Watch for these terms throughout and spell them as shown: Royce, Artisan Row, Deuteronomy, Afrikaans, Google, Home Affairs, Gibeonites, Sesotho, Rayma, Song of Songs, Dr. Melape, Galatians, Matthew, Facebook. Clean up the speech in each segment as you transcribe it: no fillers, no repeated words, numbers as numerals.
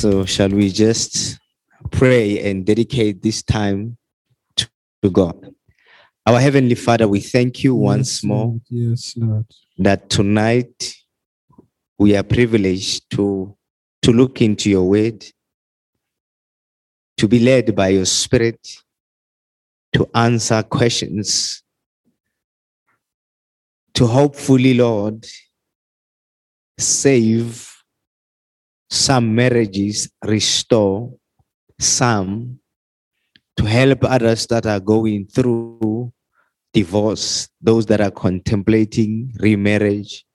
So shall we just pray and dedicate this time to God? Our Heavenly Father, we thank you once more. Yes, Lord. That tonight we are privileged to look into your word, to be led by your Spirit, to answer questions, to hopefully, Lord, save some marriages, restore some, to help others that are going through divorce, those that are contemplating remarriage,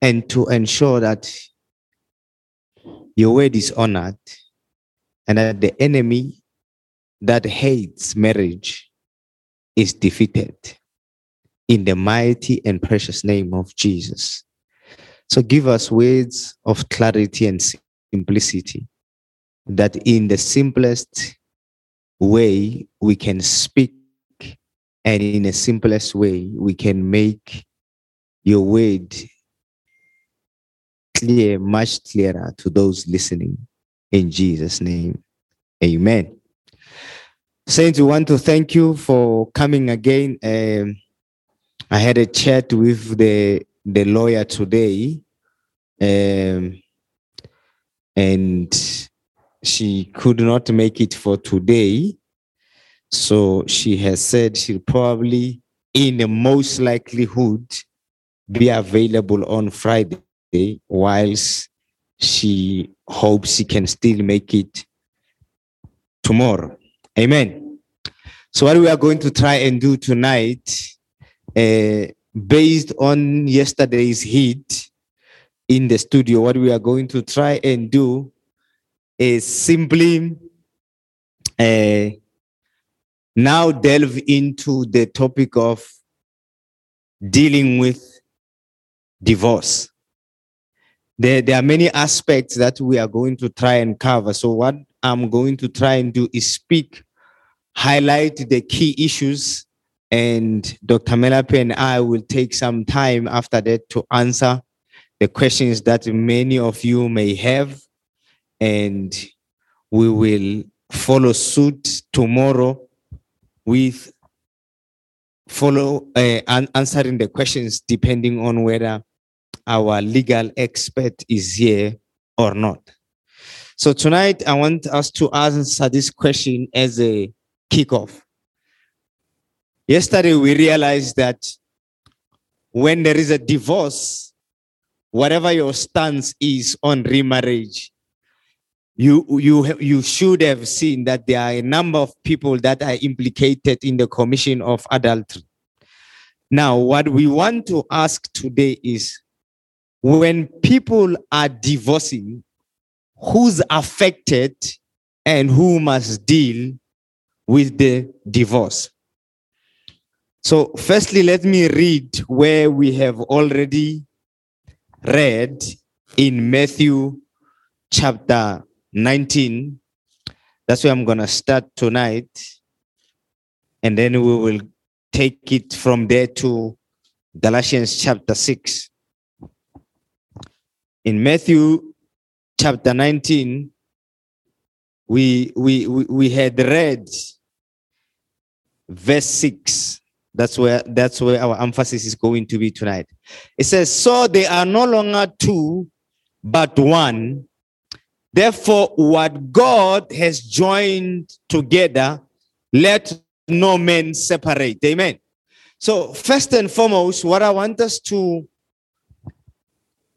and to ensure that your word is honored and that the enemy that hates marriage is defeated in the mighty and precious name of Jesus. So give us words of clarity and simplicity, that in the simplest way we can speak, and in the simplest way we can make your word clear, much clearer to those listening. In Jesus' name, amen. Saints, we want to thank you for coming again. I had a chat with the lawyer today, and she could not make it for today, so she has said she'll probably, in the most likelihood, be available on Friday, whilst she hopes she can still make it tomorrow. Amen. So what we are going to try and do tonight, based on yesterday's heat in the studio, what we are going to try and do is simply now delve into the topic of dealing with divorce. There are many aspects that we are going to try and cover. So what I'm going to try and do is highlight the key issues, and Dr. Melape and I will take some time after that to answer the questions that many of you may have. And we will follow suit tomorrow with answering the questions, depending on whether our legal expert is here or not. So tonight, I want us to answer this question as a kickoff. Yesterday, we realized that when there is a divorce, whatever your stance is on remarriage, you should have seen that there are a number of people that are implicated in the commission of adultery. Now, what we want to ask today is, when people are divorcing, who's affected and who must deal with the divorce? So firstly, let me read where we have already read in Matthew chapter 19. That's where I'm going to start tonight. And then we will take it from there to Galatians chapter 6. In Matthew chapter 19, we had read verse 6. That's where our emphasis is going to be tonight. It says, "So they are no longer two, but one. Therefore, what God has joined together, let no man separate." Amen. So first and foremost, what I want us to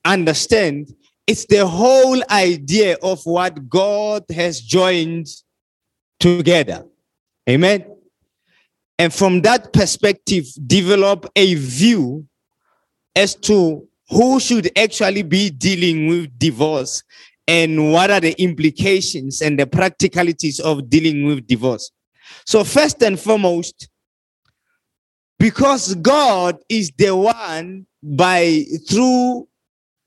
understand is the whole idea of what God has joined together. Amen. And from that perspective, develop a view as to who should actually be dealing with divorce and what are the implications and the practicalities of dealing with divorce. So first and foremost, because God is the one through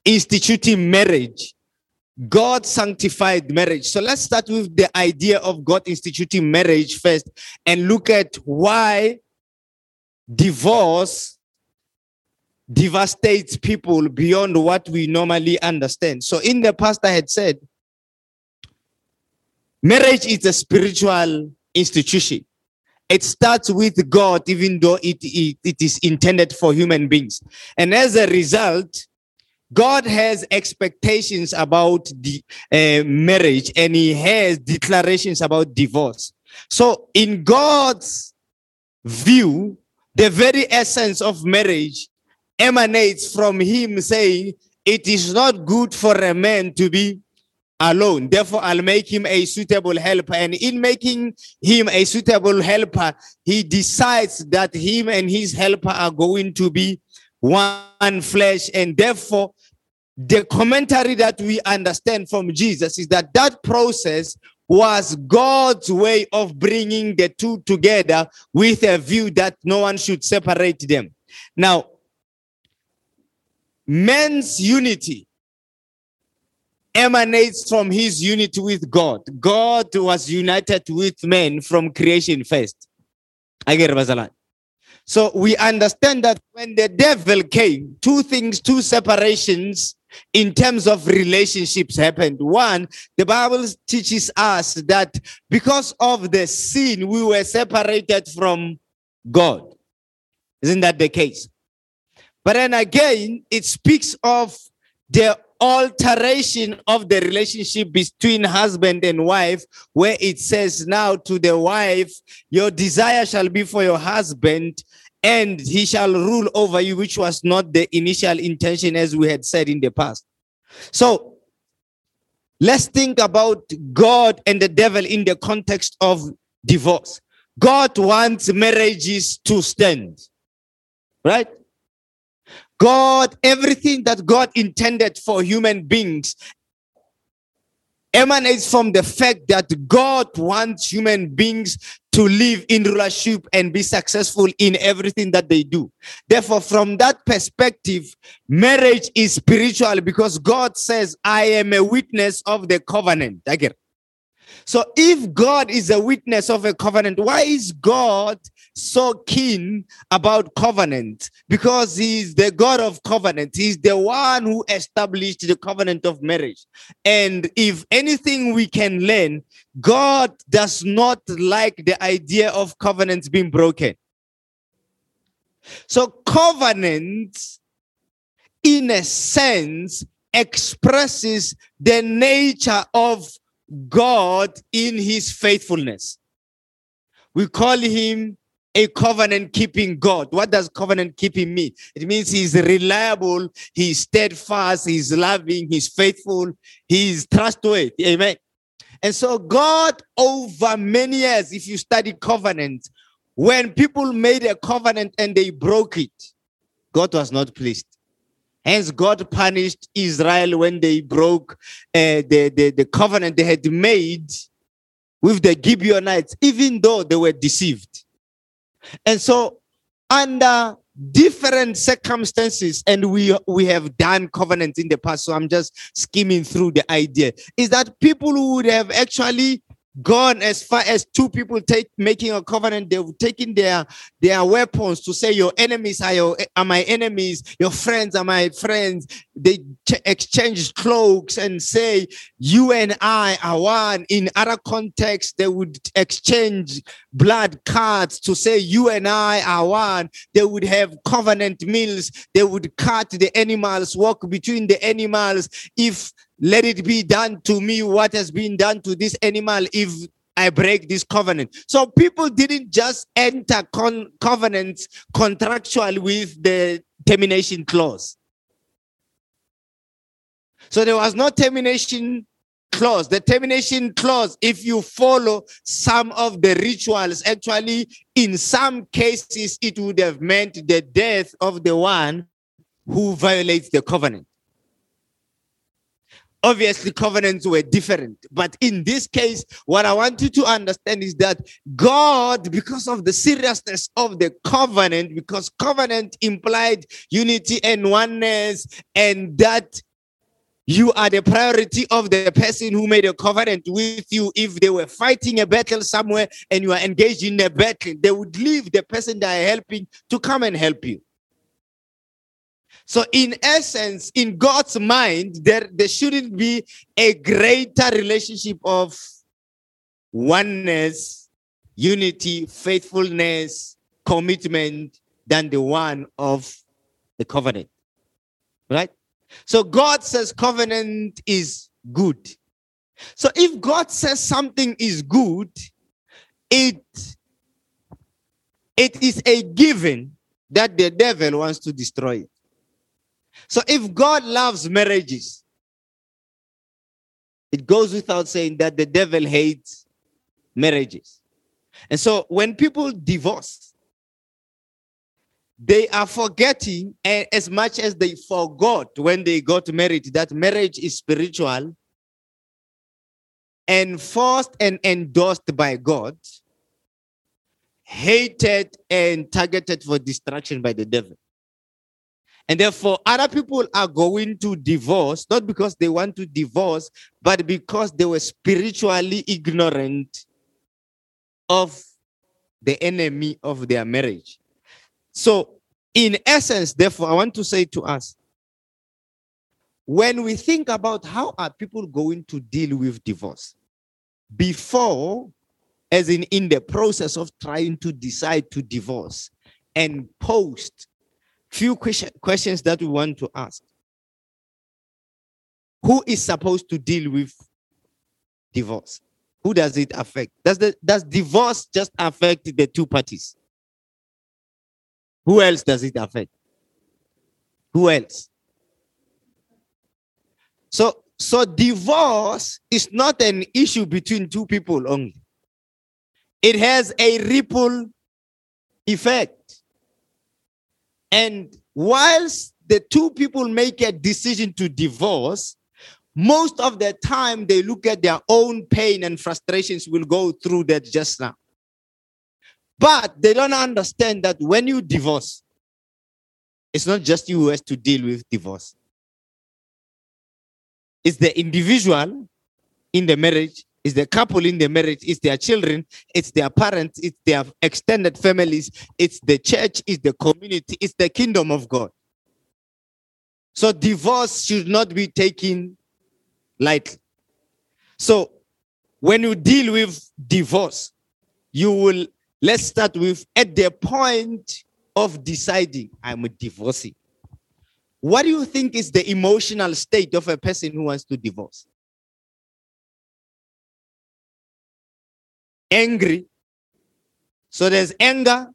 instituting marriage, God sanctified marriage. So let's start with the idea of God instituting marriage first and look at why divorce devastates people beyond what we normally understand. So in the past, I had said, marriage is a spiritual institution. It starts with God, even though it is intended for human beings. And as a result, God has expectations about the marriage, and he has declarations about divorce. So in God's view, the very essence of marriage emanates from him saying, it is not good for a man to be alone. Therefore, I'll make him a suitable helper. And in making him a suitable helper, he decides that him and his helper are going to be one flesh. And therefore, the commentary that we understand from Jesus is that that process was God's way of bringing the two together with a view that no one should separate them. Now, man's unity emanates from his unity with God. God was united with men from creation first. So we understand that when the devil came, two separations in terms of relationships happened. One, the Bible teaches us that because of the sin, we were separated from God. Isn't that the case? But then again, it speaks of the alteration of the relationship between husband and wife, where it says now to the wife, your desire shall be for your husband, and he shall rule over you, which was not the initial intention, as we had said in the past. So let's think about God and the devil in the context of divorce. God wants marriages to stand, right? Everything that God intended for human beings emanates from the fact that God wants human beings to live in rulership and be successful in everything that they do. Therefore, from that perspective, marriage is spiritual because God says, I am a witness of the covenant. Again. So if God is a witness of a covenant, why is God so keen about covenant? Because he is the God of covenant. He's the one who established the covenant of marriage. And if anything we can learn, God does not like the idea of covenants being broken. So covenant, in a sense, expresses the nature of God in his faithfulness. We call him a covenant-keeping God. What does covenant-keeping mean? It means he's reliable, he's steadfast, he's loving, he's faithful, he's trustworthy. Amen. And so God, over many years, if you study covenant, when people made a covenant and they broke it, God was not pleased. Hence, God punished Israel when they broke the covenant they had made with the Gibeonites, even though they were deceived. And so, under different circumstances, and we have done covenants in the past, so I'm just skimming through the idea, is that people who would have actually gone as far as two people making a covenant, they've taken their weapons to say, your enemies are my enemies, your friends are my friends. They exchange cloaks and say, you and I are one. In other contexts, they would exchange blood cards to say, you and I are one. They would have covenant meals. They would cut the animals, walk between the animals. If let it be done to me what has been done to this animal if I break this covenant. So people didn't just enter covenants contractual with the termination clause. So there was no termination clause. The termination clause, if you follow some of the rituals, actually, in some cases, it would have meant the death of the one who violates the covenant. Obviously, covenants were different. But in this case, what I want you to understand is that God, because of the seriousness of the covenant, because covenant implied unity and oneness, and that you are the priority of the person who made a covenant with you. If they were fighting a battle somewhere and you are engaged in a battle, they would leave the person they are helping to come and help you. So in essence, in God's mind, there shouldn't be a greater relationship of oneness, unity, faithfulness, commitment than the one of the covenant, right? So God says covenant is good. So if God says something is good, it is a given that the devil wants to destroy it. So if God loves marriages, it goes without saying that the devil hates marriages. And so when people divorce, they are forgetting, as much as they forgot when they got married, that marriage is spiritual, enforced and endorsed by God, hated and targeted for destruction by the devil. And therefore, other people are going to divorce, not because they want to divorce, but because they were spiritually ignorant of the enemy of their marriage. So, in essence, therefore, I want to say to us, when we think about how are people going to deal with divorce, before, as in the process of trying to decide to divorce, and post, few questions that we want to ask. Who is supposed to deal with divorce? Who does it affect? Does divorce just affect the two parties? Who else does it affect? Who else? So divorce is not an issue between two people only. It has a ripple effect. And whilst the two people make a decision to divorce, most of the time they look at their own pain and frustrations. We'll go through that just now. But they don't understand that when you divorce, it's not just you who has to deal with divorce. It's the individual in the marriage, it's the couple in the marriage, it's their children, it's their parents, it's their extended families, it's the church, it's the community, it's the kingdom of God. So divorce should not be taken lightly. So when you deal with divorce, let's start with at the point of deciding I'm divorcing. What do you think is the emotional state of a person who wants to divorce? Angry. So there's anger,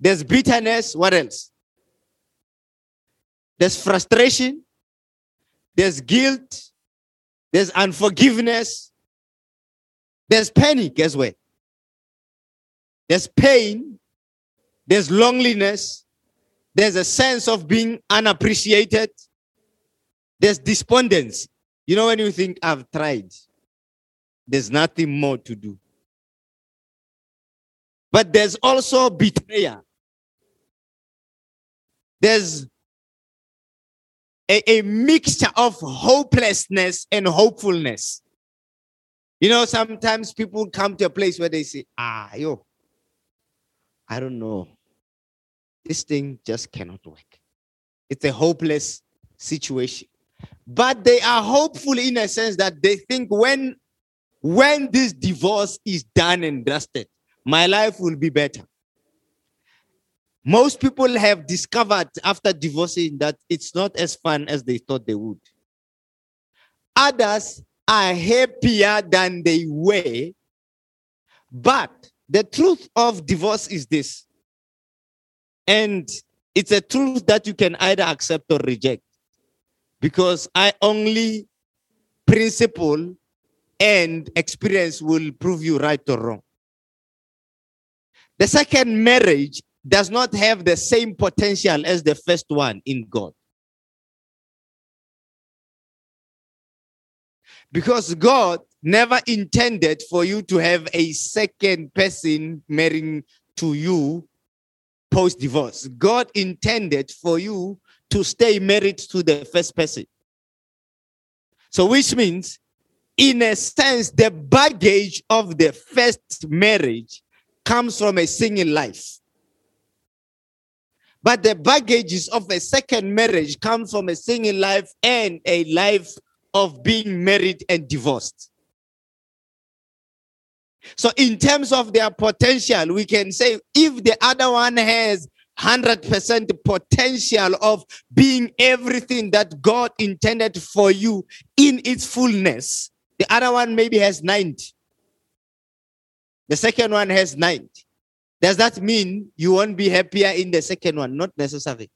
there's bitterness, what else? There's frustration, there's guilt, there's unforgiveness, there's panic as well. There's pain, there's loneliness, there's a sense of being unappreciated, there's despondency. You know when you think, I've tried, there's nothing more to do. But there's also betrayal. There's a mixture of hopelessness and hopefulness. You know, sometimes people come to a place where they say, I don't know. This thing just cannot work. It's a hopeless situation. But they are hopeful in a sense that they think when this divorce is done and dusted, my life will be better. Most people have discovered after divorcing that it's not as fun as they thought they would. Others are happier than they were. But the truth of divorce is this. And it's a truth that you can either accept or reject. Because I only principle and experience will prove you right or wrong. The second marriage does not have the same potential as the first one in God. Because God never intended for you to have a second person marrying to you post-divorce. God intended for you to stay married to the first person. So which means, in a sense, the baggage of the first marriage comes from a single life. But the baggages of a second marriage come from a single life and a life of being married and divorced. So in terms of their potential, we can say if the other one has 100% potential of being everything that God intended for you in its fullness, the other one maybe has 90. The second one has 90. Does that mean you won't be happier in the second one? Not necessarily.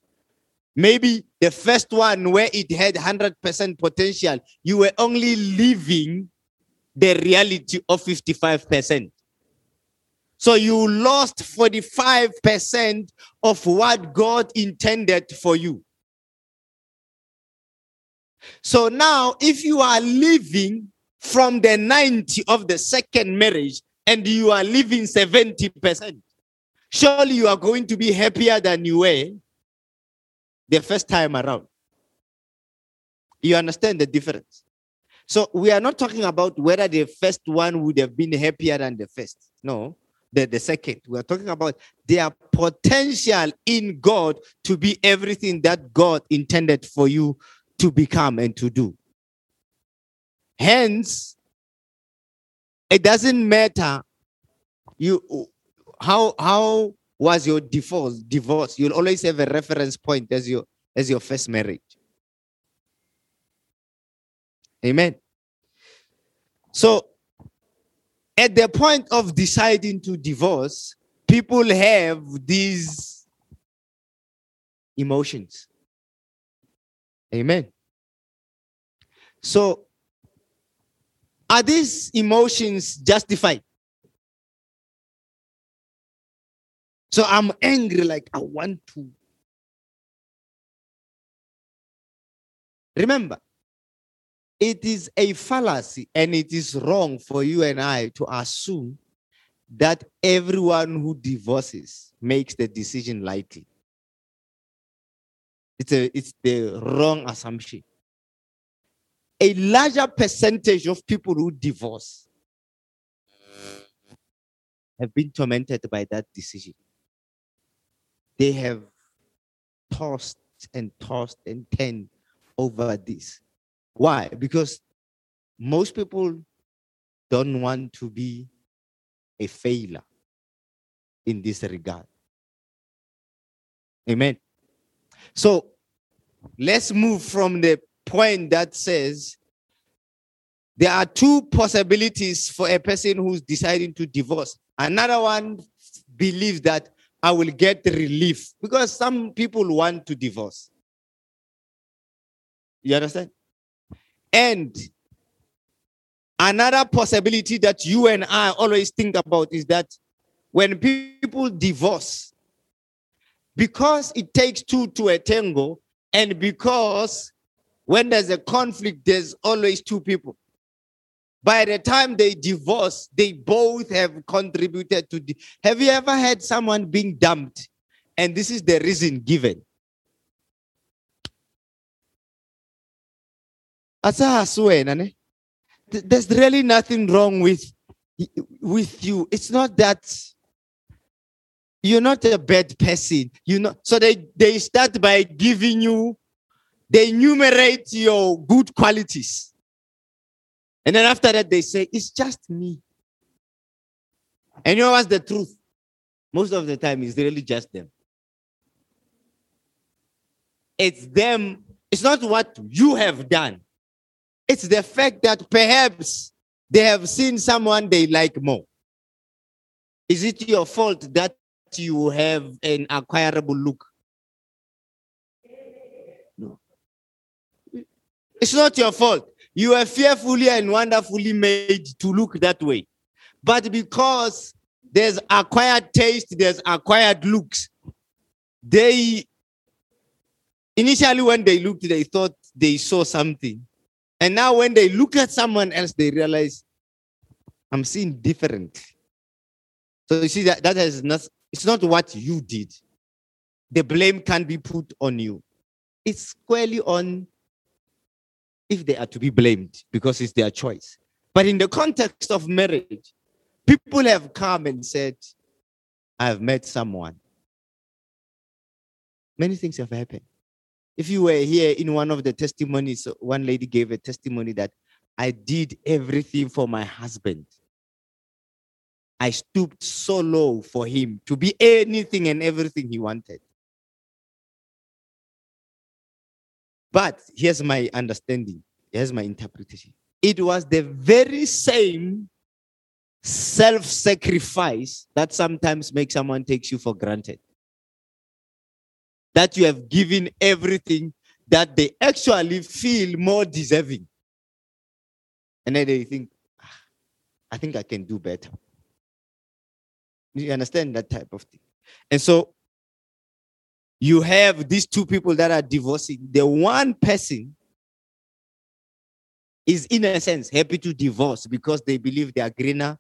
Maybe the first one where it had 100% potential, you were only living the reality of 55%. So you lost 45% of what God intended for you. So now, if you are living from the 90 of the second marriage and you are living 70%, surely you are going to be happier than you were the first time around. You understand the difference? So we are not talking about whether the first one would have been happier than the first. No, the second. We are talking about their potential in God to be everything that God intended for you to become and to do. Hence, it doesn't matter how was your divorce. You'll always have a reference point as your first marriage. Amen. So, at the point of deciding to divorce, people have these emotions. Amen. So, are these emotions justified? So, I'm angry, like I want to. Remember, it is a fallacy and it is wrong for you and I to assume that everyone who divorces makes the decision lightly. It's the wrong assumption. A larger percentage of people who divorce have been tormented by that decision. They have tossed and turned over this. Why? Because most people don't want to be a failure in this regard. Amen. So let's move from the point that says there are two possibilities for a person who's deciding to divorce. Another one believes that I will get relief because some people want to divorce. You understand? And another possibility that you and I always think about is that when people divorce, because it takes two to a tango, and because when there's a conflict, there's always two people. By the time they divorce, they both have contributed to... Have you ever had someone being dumped? And this is the reason given. There's really nothing wrong with you. It's not that you're not a bad person. You know, so they start by giving you, they enumerate your good qualities. And then after that, they say, it's just me. And you know what's the truth? Most of the time, it's really just them. It's them. It's not what you have done. It's the fact that perhaps they have seen someone they like more. Is it your fault that you have an acquirable look? No. It's not your fault. You are fearfully and wonderfully made to look that way. But because there's acquired taste, there's acquired looks, they initially when they looked, they thought they saw something. And now when they look at someone else, they realize, I'm seeing different. So you see, that is not, it's not what you did. The blame can't be put on you. It's squarely on if they are to be blamed, because it's their choice. But in the context of marriage, people have come and said, I've met someone. Many things have happened. If you were here in one of the testimonies, one lady gave a testimony that I did everything for my husband. I stooped so low for him to be anything and everything he wanted. But here's my understanding. Here's my interpretation. It was the very same self-sacrifice that sometimes makes someone takes you for granted. That you have given everything that they actually feel more deserving. And then they think, I think I can do better. You understand that type of thing. And so you have these two people that are divorcing. The one person is, in a sense, happy to divorce because they believe they are greener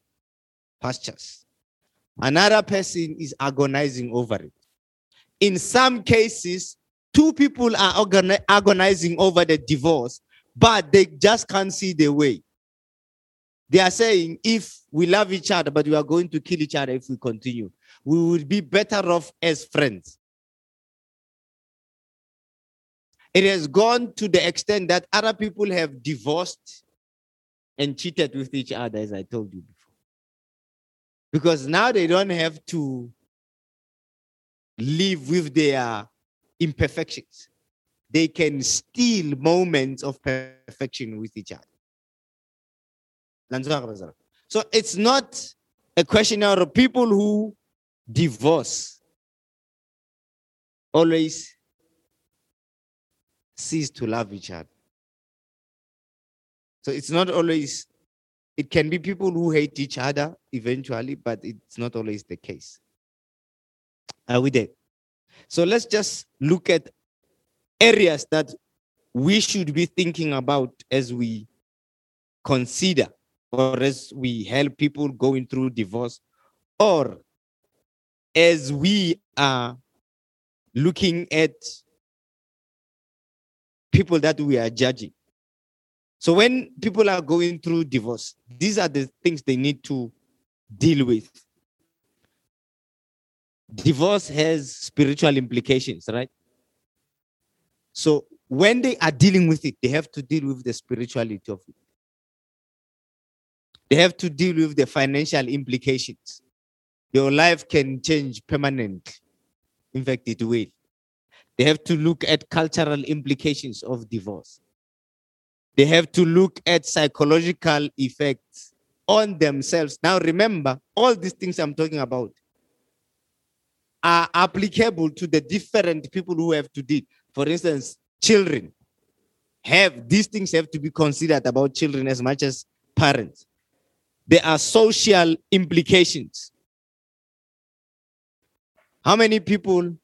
pastures. Another person is agonizing over it. In some cases, two people are agonizing over the divorce, but they just can't see the way. They are saying, if we love each other, but we are going to kill each other if we continue, we would be better off as friends. It has gone to the extent that other people have divorced and cheated with each other, as I told you before. Because now they don't have to live with their imperfections. They can steal moments of perfection with each other. So it's not a question of people who divorce always cease to love each other. So it's not always, it can be people who hate each other eventually, but it's not always the case. Are we there? So let's just look at areas that we should be thinking about as we consider or as we help people going through divorce, or as we are looking at people that we are judging. So when people are going through divorce, these are the things they need to deal with. Divorce has spiritual implications, right? So when they are dealing with it, they have to deal with the spirituality of it. They have to deal with the financial implications. Your life can change permanently. In fact, it will. They have to look at cultural implications of divorce. They have to look at psychological effects on themselves. Now, remember, all these things I'm talking about are applicable to the different people who have to deal. For instance, children. These things have to be considered about children as much as parents. There are social implications. How many people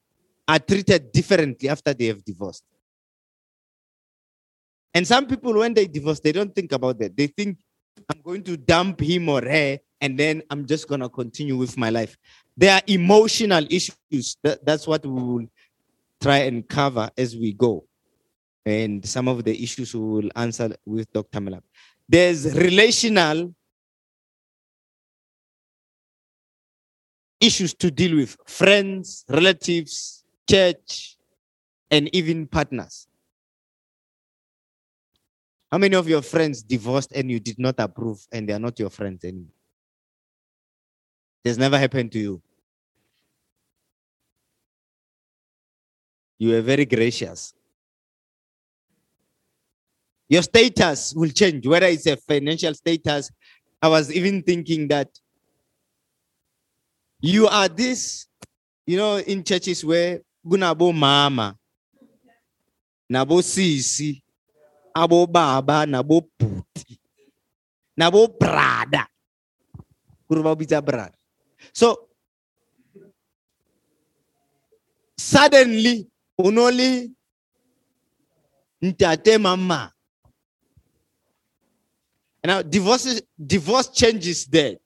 are treated differently after they have divorced? And some people, when they divorce, they don't think about that. They think, I'm going to dump him or her, and then I'm just going to continue with my life. There are emotional issues. That's what we will try and cover as we go. And some of the issues we will answer with Dr. Melape. There's relational issues to deal with: friends, relatives, church, and even partners. How many of your friends divorced and you did not approve and they are not your friends anymore? This never happened to you. You were very gracious. Your status will change, whether it's a financial status. I was even thinking that you are this, in churches where gunabo mama, nabo sisi, abo baba, nabo puti, nabo brada, kurubabita brada. So suddenly, unoli ntate mama. Now divorce changes that.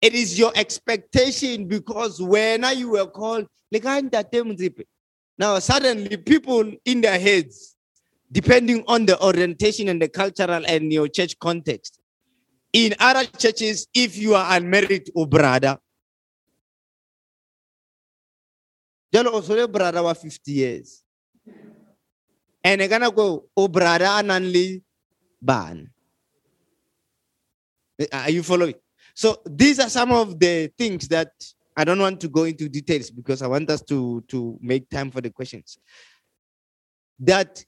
It is your expectation, because when you were called, now suddenly people in their heads, depending on the orientation and the cultural and your church context, in other churches, if you are unmarried, brother, Jalo also brother was 50 years. And I'm gonna go, oh brother, ananli ban. Are you following? So these are some of the things that I don't want to go into details because I want us to make time for the questions. That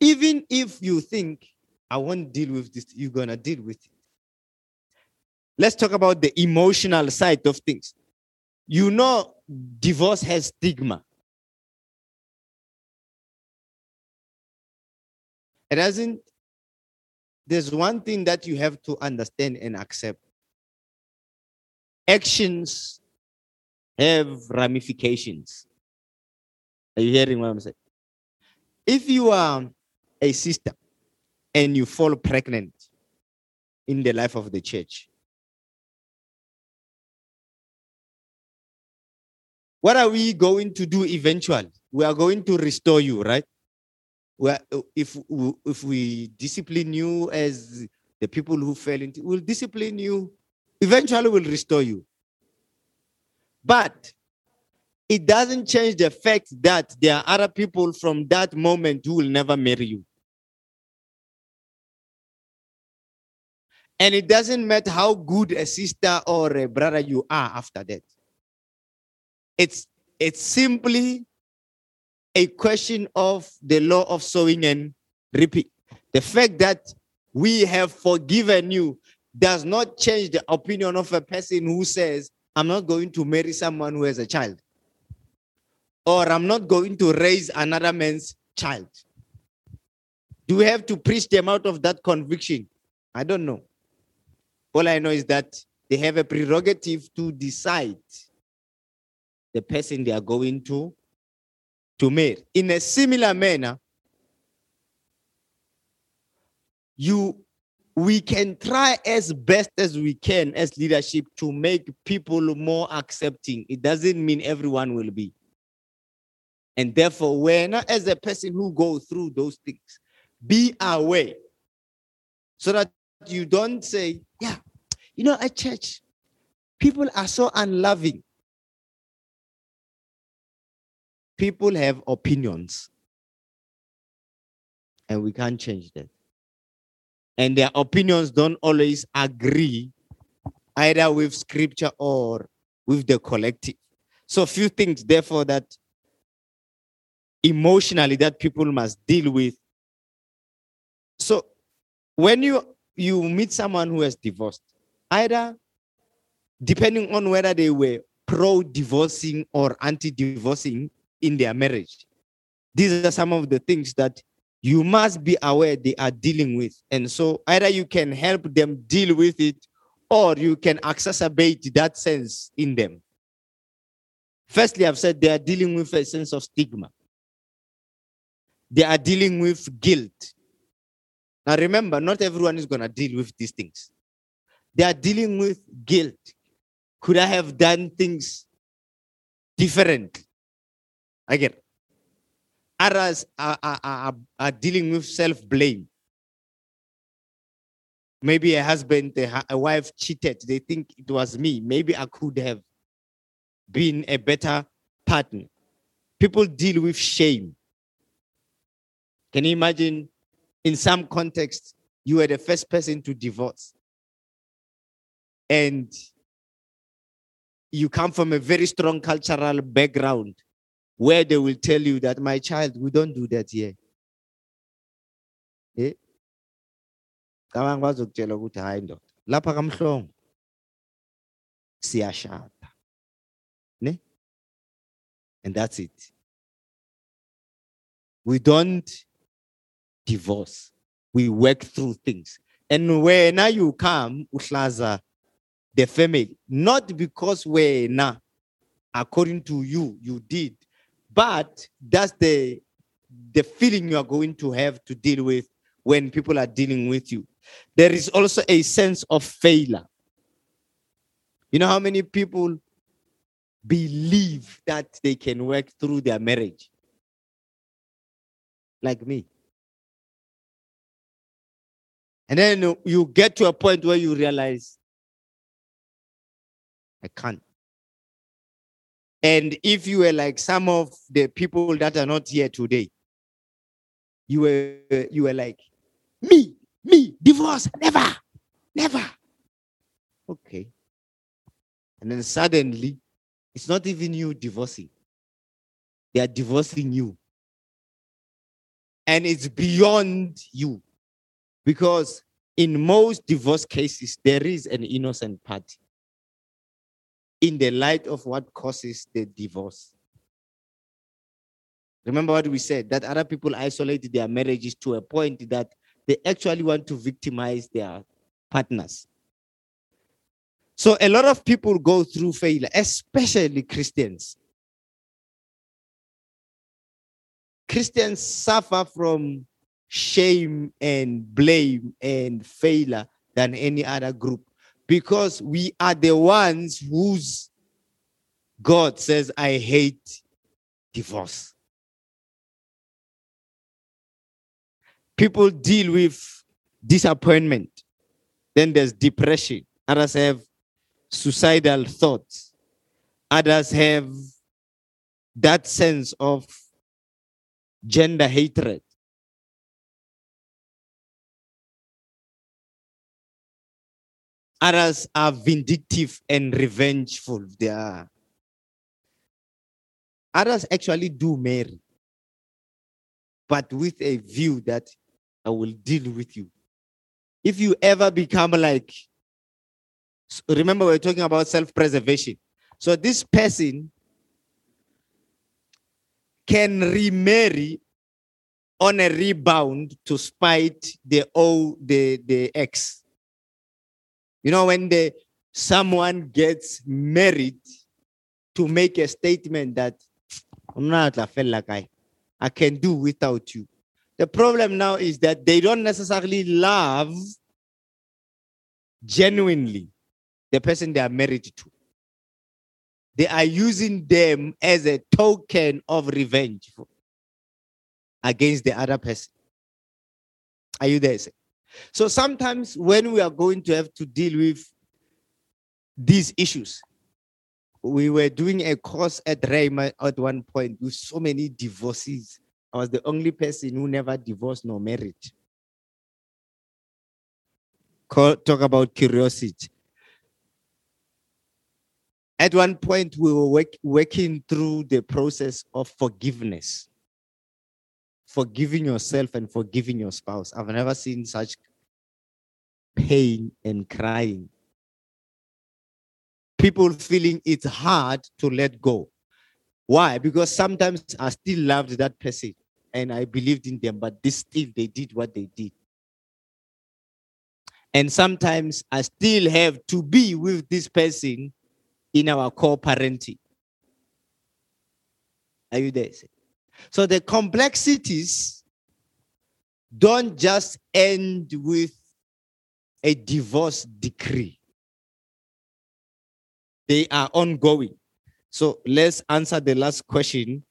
even if you think I won't deal with this, you're gonna deal with it. Let's talk about the emotional side of things. You know, divorce has stigma. It doesn't. There's one thing that you have to understand and accept. Actions have ramifications. Are you hearing what I'm saying? If you are a sister and you fall pregnant in the life of the church, what are we going to do eventually? We are going to restore you, right? Well, if we discipline you as the people who fell into, we'll discipline you. Eventually, we'll restore you. But it doesn't change the fact that there are other people from that moment who will never marry you. And it doesn't matter how good a sister or a brother you are after that. It's simply a question of the law of sowing and reaping. The fact that we have forgiven you does not change the opinion of a person who says, I'm not going to marry someone who has a child. Or I'm not going to raise another man's child. Do we have to preach them out of that conviction? I don't know. All I know is that they have a prerogative to decide the person they are going to marry. In a similar manner, we can try as best as we can as leadership to make people more accepting. It doesn't mean everyone will be. And therefore, when as a person who goes through those things, be aware so that you don't say, yeah, you know, at church, people are so unloving. People have opinions, and we can't change them. And their opinions don't always agree either with scripture or with the collective. So few things, therefore, that emotionally that people must deal with. So when you meet someone who has divorced, either depending on whether they were pro-divorcing or anti-divorcing, in their marriage. These are some of the things that you must be aware they are dealing with. And so either you can help them deal with it or you can exacerbate that sense in them. Firstly, I've said they are dealing with a sense of stigma. They are dealing with guilt. Now remember, not everyone is going to deal with these things. They are dealing with guilt. Could I have done things differently? Again, others are dealing with self-blame. Maybe a husband, a wife cheated. They think it was me. Maybe I could have been a better partner. People deal with shame. Can you imagine, in some context, you were the first person to divorce. And you come from a very strong cultural background, where they will tell you that, my child, we don't do that here. Eh? And that's it. We don't divorce. We work through things. And when you come, uhlaza the family, not because when, according to you, you did, but that's the feeling you are going to have to deal with when people are dealing with you. There is also a sense of failure. You know how many people believe that they can work through their marriage? Like me. And then you get to a point where you realize, I can't. And if you were like some of the people that are not here today, you were like, me, divorce, never. Okay. And then suddenly, it's not even you divorcing. They are divorcing you. And it's beyond you. Because in most divorce cases, there is an innocent party. In the light of what causes the divorce. Remember what we said, that other people isolate their marriages to a point that they actually want to victimize their partners. So a lot of people go through failure, especially Christians. Christians suffer from shame and blame and failure than any other group. Because we are the ones whose God says, I hate divorce. People deal with disappointment. Then there's depression. Others have suicidal thoughts. Others have that sense of gender hatred. Others are vindictive and revengeful. They are. Others actually do marry, but with a view that I will deal with you. If you ever become like, remember we're talking about self-preservation. So this person can remarry on a rebound to spite the ex. You know, when someone gets married to make a statement that I can do without you. The problem now is that they don't necessarily love genuinely the person they are married to. They are using them as a token of revenge against the other person. Are you there, sir? So sometimes when we are going to have to deal with these issues, we were doing a course at Rayma at one point with so many divorces. I was the only person who never divorced nor married. Talk about curiosity. At one point, we were working through the process of forgiveness. Forgiving yourself and forgiving your spouse. I've never seen such pain and crying. People feeling it's hard to let go. Why? Because sometimes I still loved that person and I believed in them, but they did what they did. And sometimes I still have to be with this person in our co-parenting. Are you there? So the complexities don't just end with a divorce decree. They are ongoing. So let's answer the last question.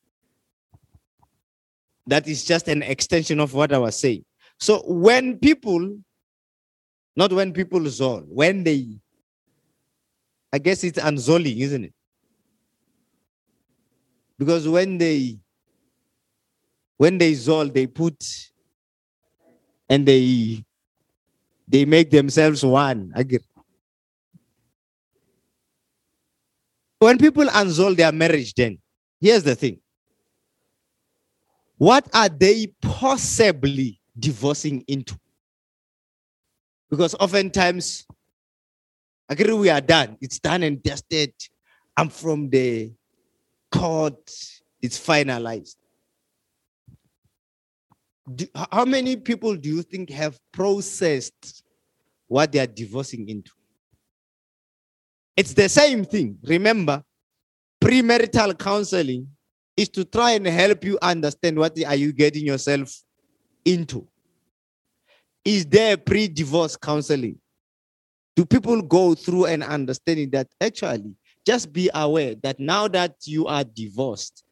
That is just an extension of what I was saying. So I guess it's unzoli, isn't it? Because when they zol, they put and they make themselves one. When people unzol their marriage, then here's the thing. What are they possibly divorcing into? Because oftentimes, we are done. It's done and dusted. I'm from the court. It's finalized. How many people do you think have processed what they are divorcing into? It's the same thing. Remember, premarital counseling is to try and help you understand what are you getting yourself into. Is there pre-divorce counseling? Do people go through an understanding that actually just be aware that now that you are divorced,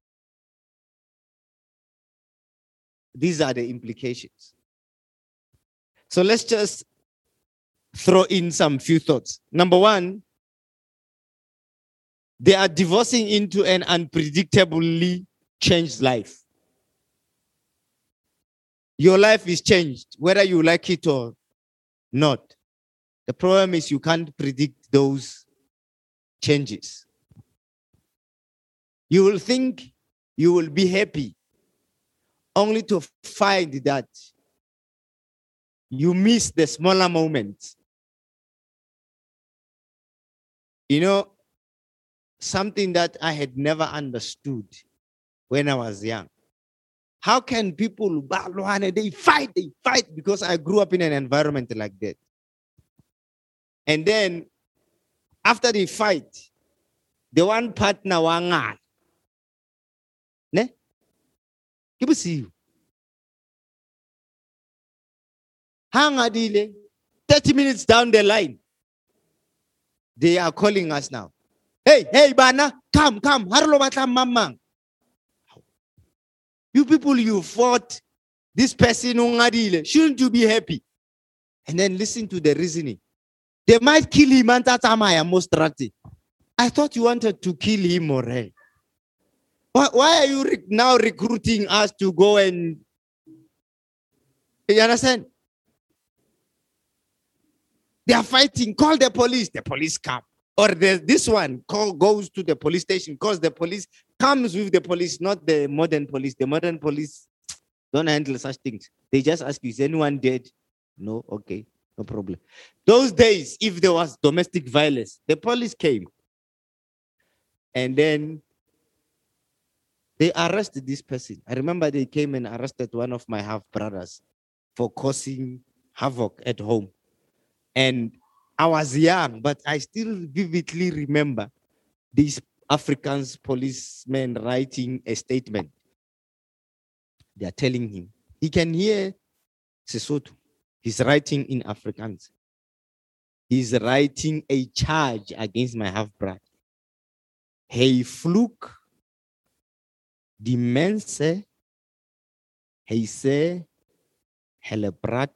these are the implications. So let's just throw in some few thoughts. Number one, They are divorcing into an unpredictably changed life. Your life is changed, whether you like it or not. The problem is you can't predict those changes. You will think you will be happy, only to find that you miss the smaller moments. You know, something that I had never understood when I was young. How can people, they fight, because I grew up in an environment like that. And then, after they fight, the one partner wangal. Ne? People see you. Hangadile, 30 minutes down the line, they are calling us now. Hey, Bana, come. Harlo batla mamang. You people, you fought this person ungadile. Shouldn't you be happy? And then listen to the reasoning. They might kill him and tatamaya mostrati. I thought you wanted to kill him already. Why are you now recruiting us to go and... You understand? They are fighting. Call the police. The police come. Or this one goes to the police station because the police comes with the police, not the modern police. The modern police don't handle such things. They just ask you, is anyone dead? No? Okay. No problem. Those days, if there was domestic violence, the police came. And then they arrested this person. I remember they came and arrested one of my half-brothers for causing havoc at home. And I was young, but I still vividly remember these Afrikaans policemen writing a statement. They are telling him. He can hear Sesotho. He's writing in Afrikaans. He's writing a charge against my half-brother. Hey, fluke. Die mense. Hey, say. Hele brat.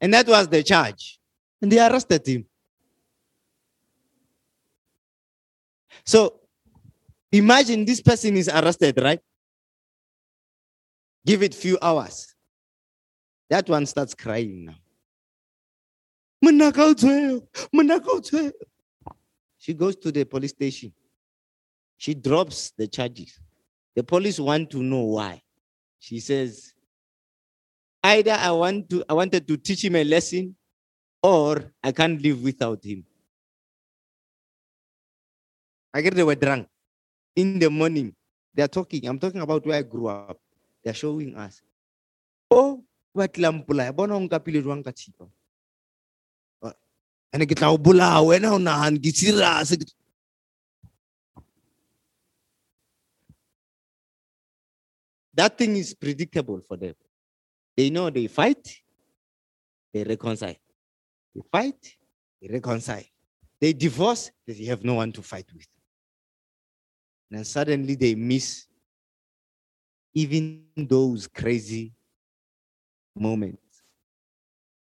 And that was the charge. And they arrested him. So, imagine this person is arrested, right? Give it a few hours. That one starts crying now. She goes to the police station. She drops the charges. The police want to know why. She says, either I wanted to teach him a lesson, or I can't live without him. I guess they were drunk. In the morning, they are talking. I'm talking about where I grew up. They are showing us. Oh, what lampula? And I get now bula. When I na hand gitsira. That thing is predictable for them. They know they fight, they reconcile. They fight, they reconcile. They divorce, they have no one to fight with. And then suddenly they miss even those crazy moments,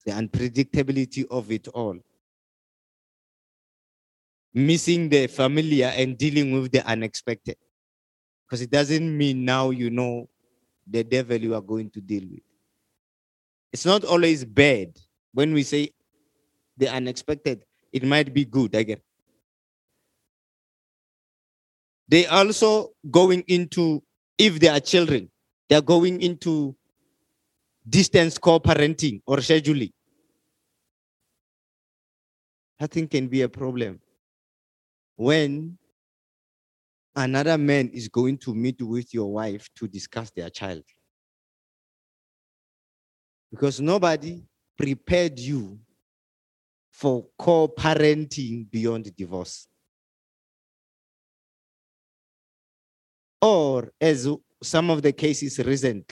the unpredictability of it all. Missing the familiar and dealing with the unexpected. Because it doesn't mean now you know the devil you are going to deal with. It's not always bad. When we say the unexpected, it might be good again. They also going into, if they are children, they are going into distance co-parenting or scheduling. That thing can be a problem. When another man is going to meet with your wife to discuss their child. Because nobody prepared you for co-parenting beyond divorce. Or, as some of the cases recently,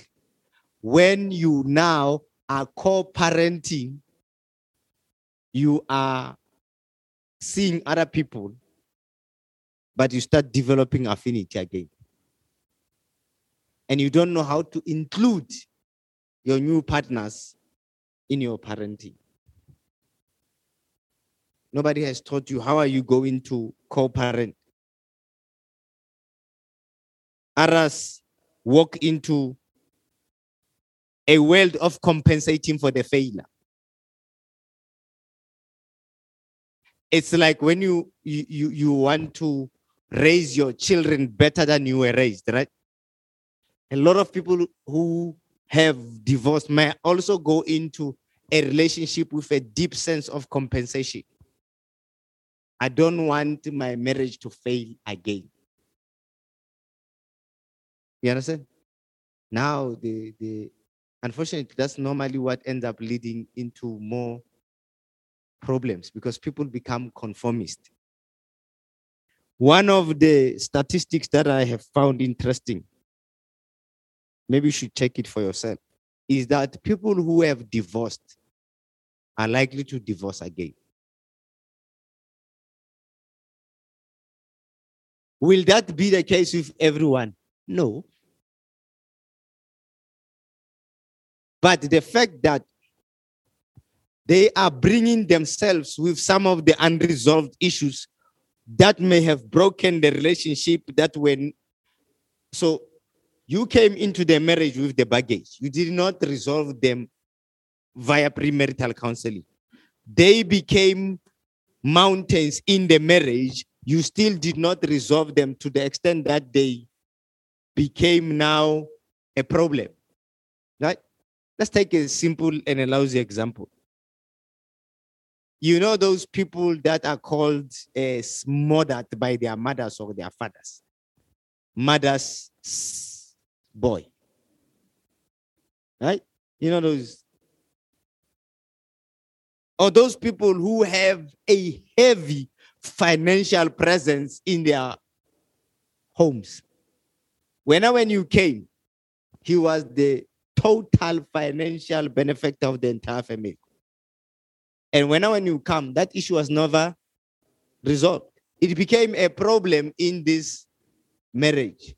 when you now are co-parenting, you are seeing other people, but you start developing affinity again. And you don't know how to include your new partners in your parenting. Nobody has taught you. How are you going to co-parent? Others walk into a world of compensating for the failure. It's like when you want to raise your children better than you were raised, right? A lot of people who have divorced may also go into a relationship with a deep sense of compensation. I don't want my marriage to fail again. You understand? Now, unfortunately, that's normally what ends up leading into more problems because people become conformist. One of the statistics that I have found interesting, maybe you should check it for yourself, is that people who have divorced are likely to divorce again. Will that be the case with everyone? No. But the fact that they are bringing themselves with some of the unresolved issues that may have broken the relationship that when... So you came into the marriage with the baggage. You did not resolve them via premarital counseling. They became mountains in the marriage. You still did not resolve them to the extent that they became now a problem. Right? Let's take a simple and a lousy example. You know those people that are called smothered by their mothers or their fathers. Mother's boy. Right? You know those. Or those people who have a heavy financial presence in their homes. When you came, he was the total financial benefactor of the entire family. And when you come, that issue was never resolved. It became a problem in this marriage.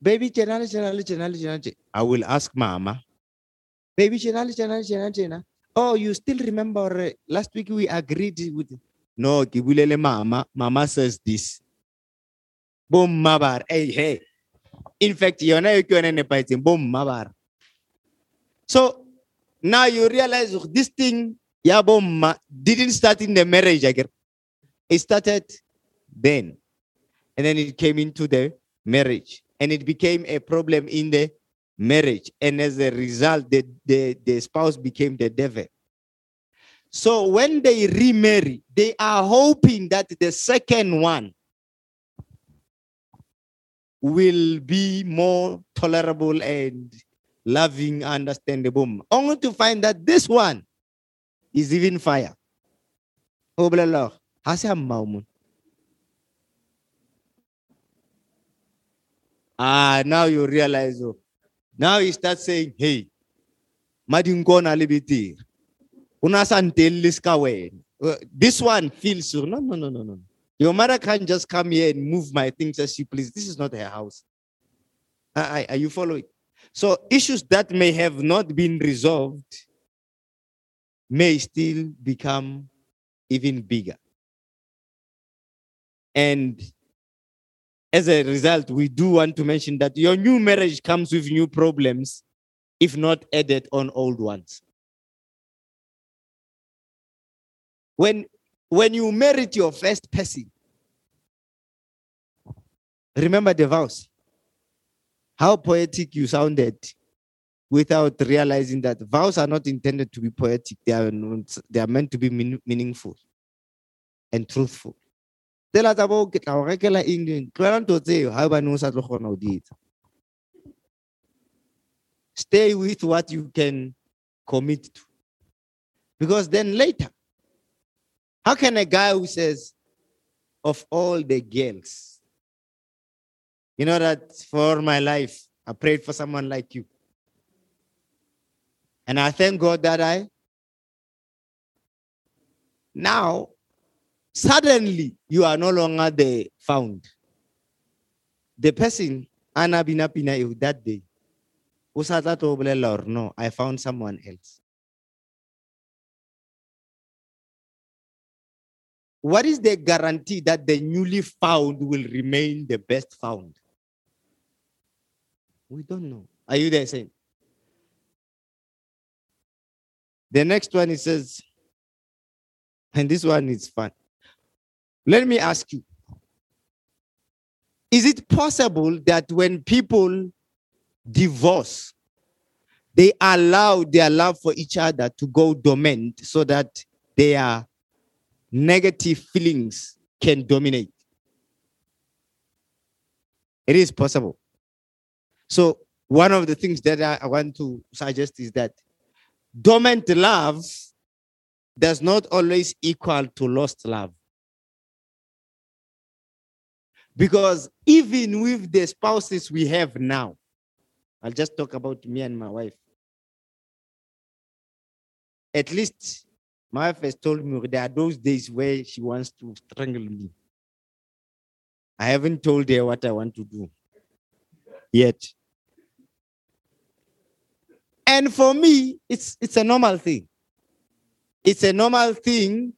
Baby, I will ask mama. Baby, oh, you still remember last week we agreed with... No, Kibulele mama. Mama says this. Boom, mabar. Hey. In fact, you're not going to fight. Boom, mabar. So, now you realize this thing didn't start in the marriage again. It started then. And then it came into the marriage. And it became a problem in the marriage. And as a result, the spouse became the devil. So when they remarry, they are hoping that the second one will be more tolerable and loving, understandable. Only to find that this one is even fire. Now you realize. Oh. Now he starts saying, hey, this one feels so. No. Your mother can't just come here and move my things as she pleases. This is not her house. Are you following? So issues that may have not been resolved may still become even bigger. And as a result, we do want to mention that your new marriage comes with new problems, if not added on old ones. When you married your first person, remember the vows. How poetic you sounded without realizing that vows are not intended to be poetic. They are meant to be meaningful and truthful. Stay with what you can commit to. Because then later, how can a guy who says, of all the girls, you know that for my life, I prayed for someone like you. And I thank God that now, suddenly, you are no longer the found. The person, Anna Binapina, that day, who said, no, I found someone else. what is the guarantee that the newly found will remain the best found? We don't know. Are you there, Saint? The next one, it says, and this one is fun. Let me ask you, is it possible that when people divorce, they allow their love for each other to go dormant so that their negative feelings can dominate? It is possible. So one of the things that I want to suggest is that dormant love does not always equal to lost love. Because even with the spouses we have now, I'll just talk about me and my wife. At least my wife has told me there are those days where she wants to strangle me. I haven't told her what I want to do yet. And for me, it's a normal thing. It's a normal thing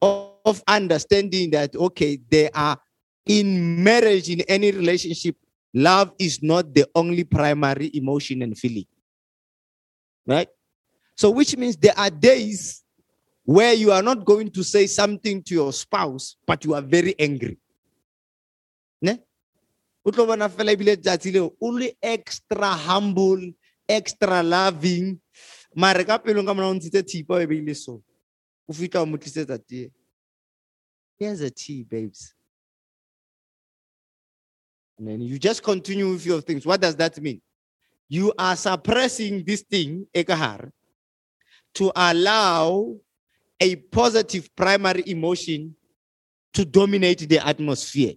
of understanding that, okay, there are in marriage, in any relationship, love is not the only primary emotion and feeling. Right? So which means there are days where you are not going to say something to your spouse, but you are very angry. Ne? Only extra humble, extra loving. Here's a tea, babes. And then you just continue with your things. What does that mean? You are suppressing this thing, ekahar, to allow a positive primary emotion to dominate the atmosphere.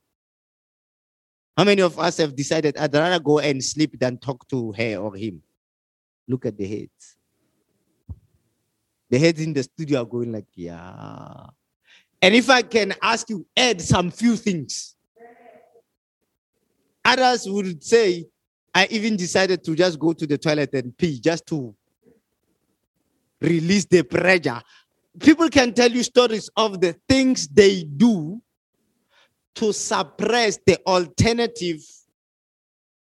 How many of us have decided, I'd rather go and sleep than talk to her or him? Look at the heads. The heads in the studio are going like, yeah. And if I can ask you, add some few things. Others would say, I even decided to just go to the toilet and pee just to release the pressure. People can tell you stories of the things they do to suppress the alternative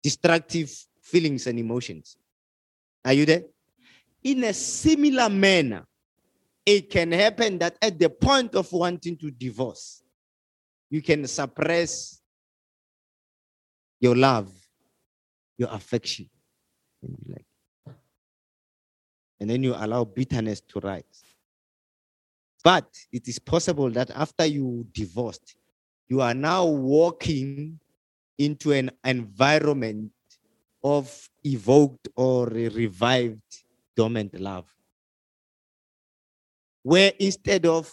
destructive feelings and emotions. Are you there? In a similar manner, it can happen that at the point of wanting to divorce, you can suppress your love, your affection. And then you allow bitterness to rise. But it is possible that after you divorced, you are now walking into an environment of evoked or revived dormant love. Where instead of,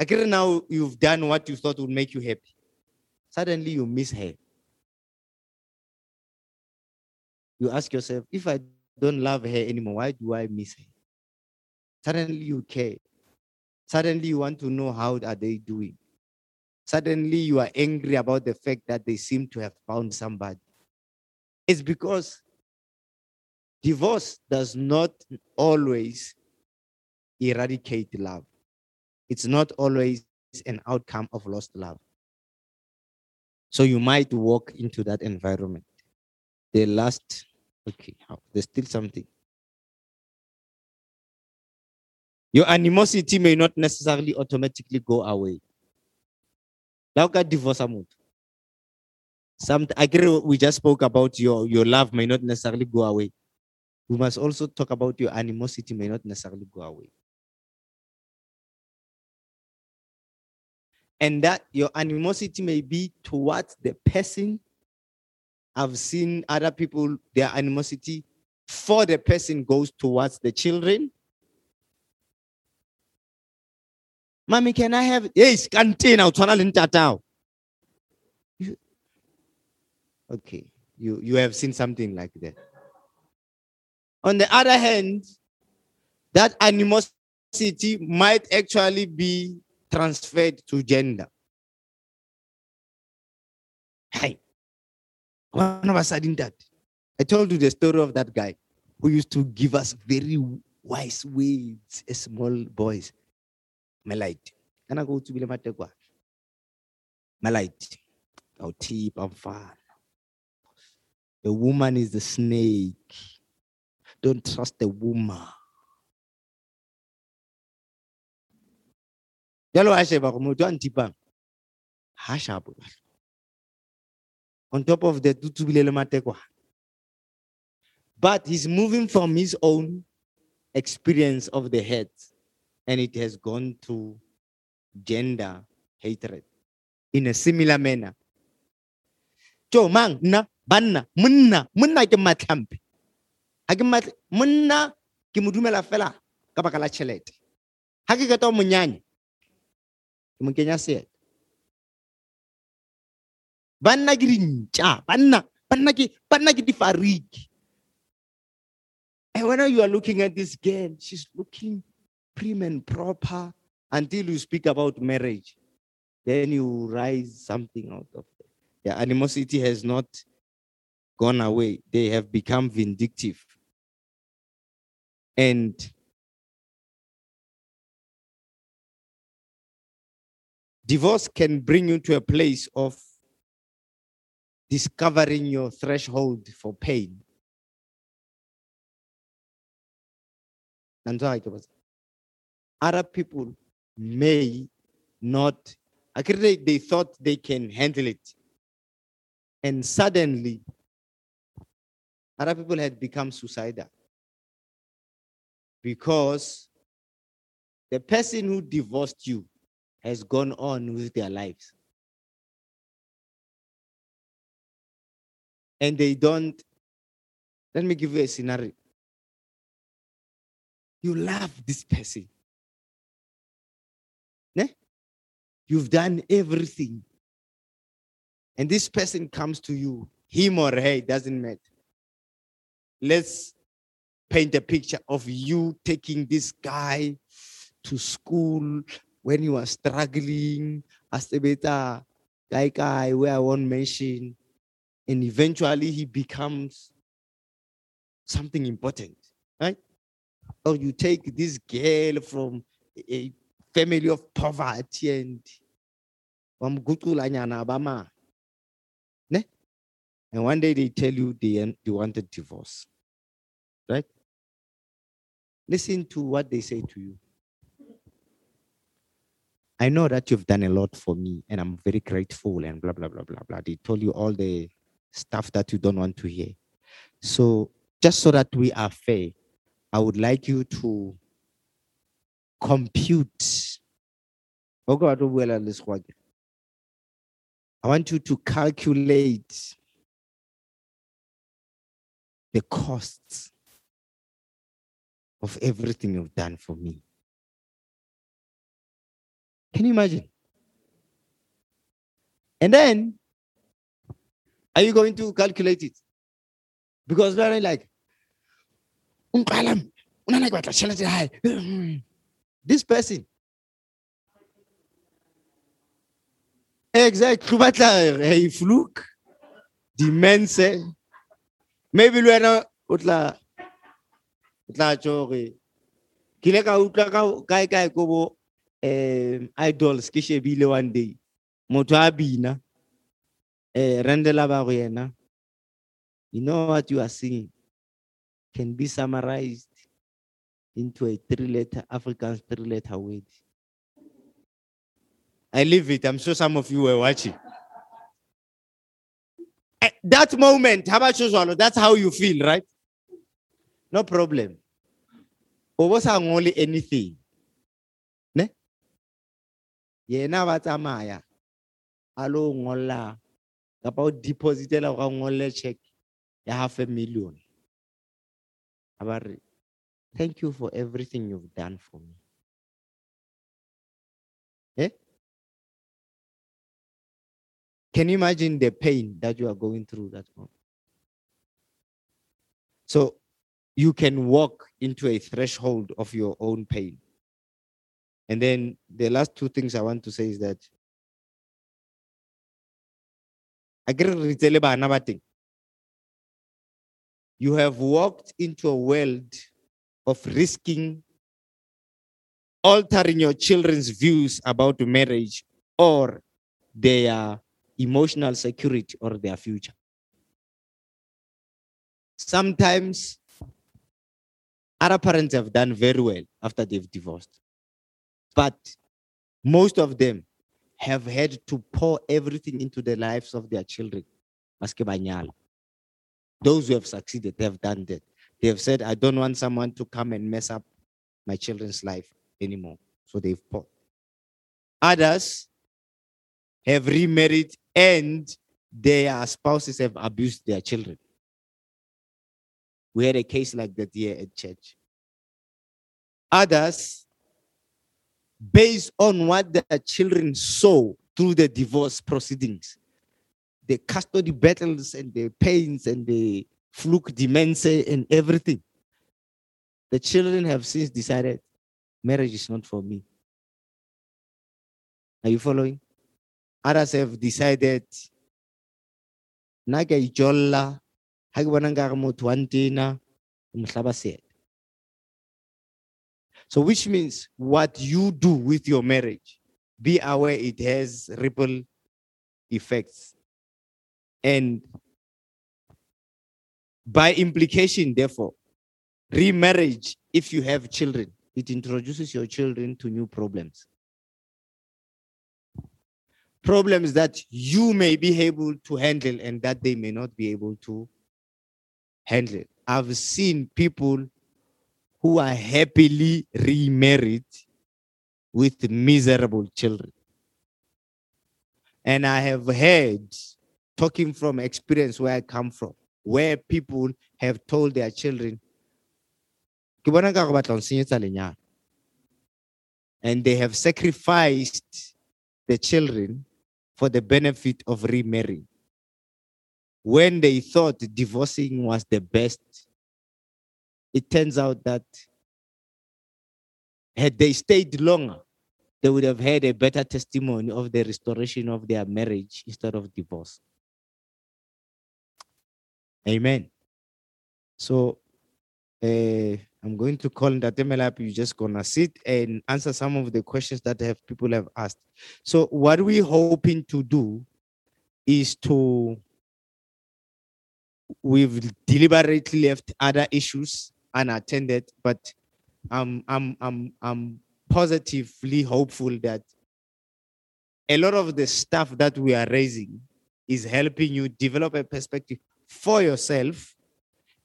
again, now you've done what you thought would make you happy. Suddenly you miss her. You ask yourself, if I don't love her anymore, why do I miss her? Suddenly you care. Suddenly you want to know how are they doing. Suddenly you are angry about the fact that they seem to have found somebody. It's because divorce does not always eradicate love. It's not always an outcome of lost love. So you might walk into that environment. The last, okay, there's still something. Your animosity may not necessarily automatically go away. We just spoke about your love may not necessarily go away. We must also talk about your animosity may not necessarily go away. And that your animosity may be towards the person. I've seen other people, their animosity for the person goes towards the children. Mommy, can I have? Yes, canteen. Okay, you have seen something like that. On the other hand, that animosity might actually be transferred to gender. Hey. One of us did that. I told you the story of that guy who used to give us very wise words as small boys. Melite, Kana go to bile matekwa. Malite. Au tip amfana. The woman is the snake. Don't trust the woman. Yalo ashe ba go to antipa. Ha shapo. On top of the tutubile matekwa. But he's moving from his own experience of the head, and it has gone to gender hatred in a similar manner. Jo mang na banna munna munna ke matlampi akimat munna ke modumela fela ka bakala chelete ha ke gato munyanye mo kenya se banna girincha banna ke difariki. And when you are looking at this girl, she's looking prim and proper until you speak about marriage. Then you rise something out of it. Their animosity has not gone away. They have become vindictive. And divorce can bring you to a place of discovering your threshold for pain. Arab people may not, they thought they can handle it. And suddenly, Arab people had become suicidal. Because the person who divorced you has gone on with their lives. And they don't, let me give you a scenario. You love this person. Ne? You've done everything. And this person comes to you, him or her, it doesn't matter. Let's paint a picture of you taking this guy to school when you are struggling, as a beta guy where I won't mention, and eventually he becomes something important, right? Or you take this girl from a family of poverty and one day they tell you they want a divorce. Right? Listen to what they say to you. I know that you've done a lot for me and I'm very grateful and blah, blah, blah, blah, blah. They told you all the stuff that you don't want to hear. So just so that we are fair, I would like you to compute. I want you to calculate the costs of everything you've done for me. Can you imagine? And then, are you going to calculate it? Because they're like, this person. Exactly. If look, the men say, maybe we are not utla chore. Kileka utla kai kai kobo idols kishe bile one day. Motuabina rendela barriena. You know what you are seeing can be summarized into a three-letter, Afrikaans three-letter word. I leave it. I'm sure some of you were watching. At that moment, that's how you feel, right? No problem. Only anything. Ne? Yena batsamaya. Alo ngola. About depositela o ngole check ya $500,000. Thank you for everything you've done for me. Eh? Can you imagine the pain that you are going through that moment? So you can walk into a threshold of your own pain. And then the last two things I want to say is that I can tell about another thing. You have walked into a world of risking altering your children's views about marriage or their emotional security or their future. Sometimes other parents have done very well after they've divorced, but most of them have had to pour everything into the lives of their children. Those who have succeeded, they have done that. They have said, I don't want someone to come and mess up my children's life anymore. So they've poured. Others have remarried and their spouses have abused their children. We had a case like that here at church. Others, based on what their children saw through the divorce proceedings, the custody battles and the pains and the fluke dementia and everything, the children have since decided, marriage is not for me. Are you following? Others have decided, naga ijolla, hagwanangaramotwantina, umhlabaset. So which means what you do with your marriage, be aware it has ripple effects. And by implication, therefore, remarriage, if you have children, it introduces your children to new problems. Problems that you may be able to handle and that they may not be able to handle. I've seen people who are happily remarried with miserable children. And I have heard, talking from experience where I come from, where people have told their children, and they have sacrificed the children for the benefit of remarrying, when they thought divorcing was the best. It turns out that had they stayed longer, they would have had a better testimony of the restoration of their marriage instead of divorce. Amen. So I'm going to call Dr. Melape. You're just going to sit and answer some of the questions that people have asked. So what we're hoping to do is we've deliberately left other issues unattended, but I'm positively hopeful that a lot of the stuff that we are raising is helping you develop a perspective for yourself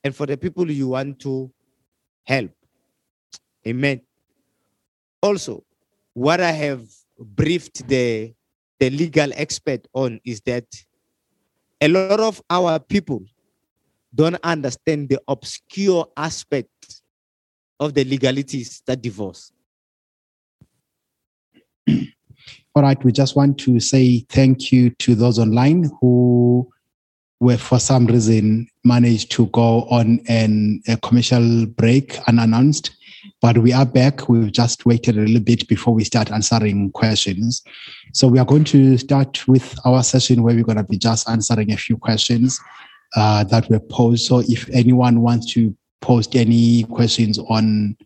and for the people you want to help. Amen. Also, what I have briefed the legal expert on is that a lot of our people don't understand the obscure aspect of the legalities that divorce. All right, we just want to say thank you to those online who were, for some reason, managed to go on a commercial break unannounced. But we are back. We've just waited a little bit before we start answering questions. So we are going to start with our session where we're going to be just answering a few questions that were posed. So if anyone wants to post any questions on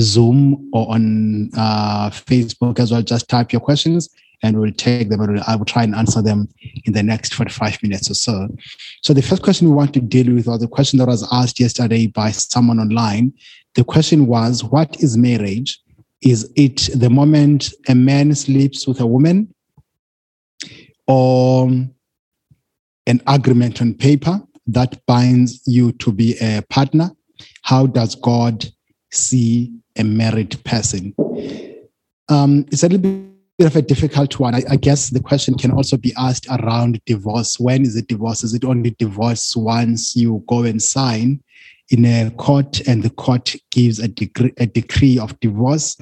Zoom or on Facebook as well, just type your questions and we'll take them. I will try and answer them in the next 45 minutes or so. So the first question we want to deal with, or the question that was asked yesterday by someone online, the question was, what is marriage? Is it the moment a man sleeps with a woman, or an agreement on paper that binds you to be a partner? How does God see a married person? It's a little bit of a difficult one. I guess the question can also be asked around divorce. When is it divorce? Is it only divorce once you go and sign in a court and the court gives a decree of divorce,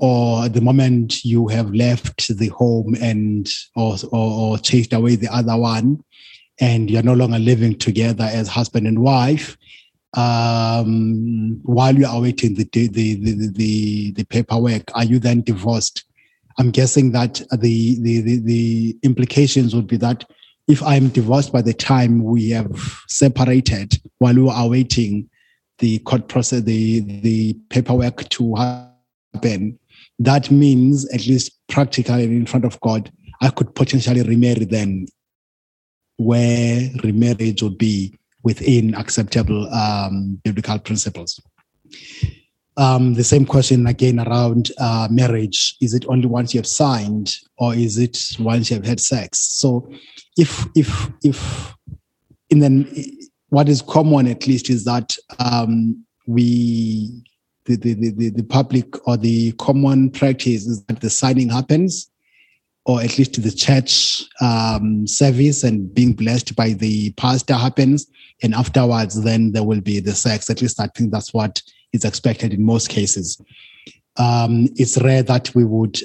or the moment you have left the home and or chased away the other one and you're no longer living together as husband and wife? While you are waiting the paperwork, are you then divorced? I'm guessing that the implications would be that if I'm divorced by the time we have separated, while we are awaiting the court process, the paperwork to happen, that means, at least practically in front of God, I could potentially remarry them, where remarriage would be within acceptable biblical principles. The same question again around marriage. Is it only once you have signed, or is it once you have had sex? So if in the, what is common at least is that the public or the common practice is that the signing happens, or at least the church service and being blessed by the pastor happens, and afterwards then there will be the sex. At least I think that's what is expected in most cases. It's rare that we would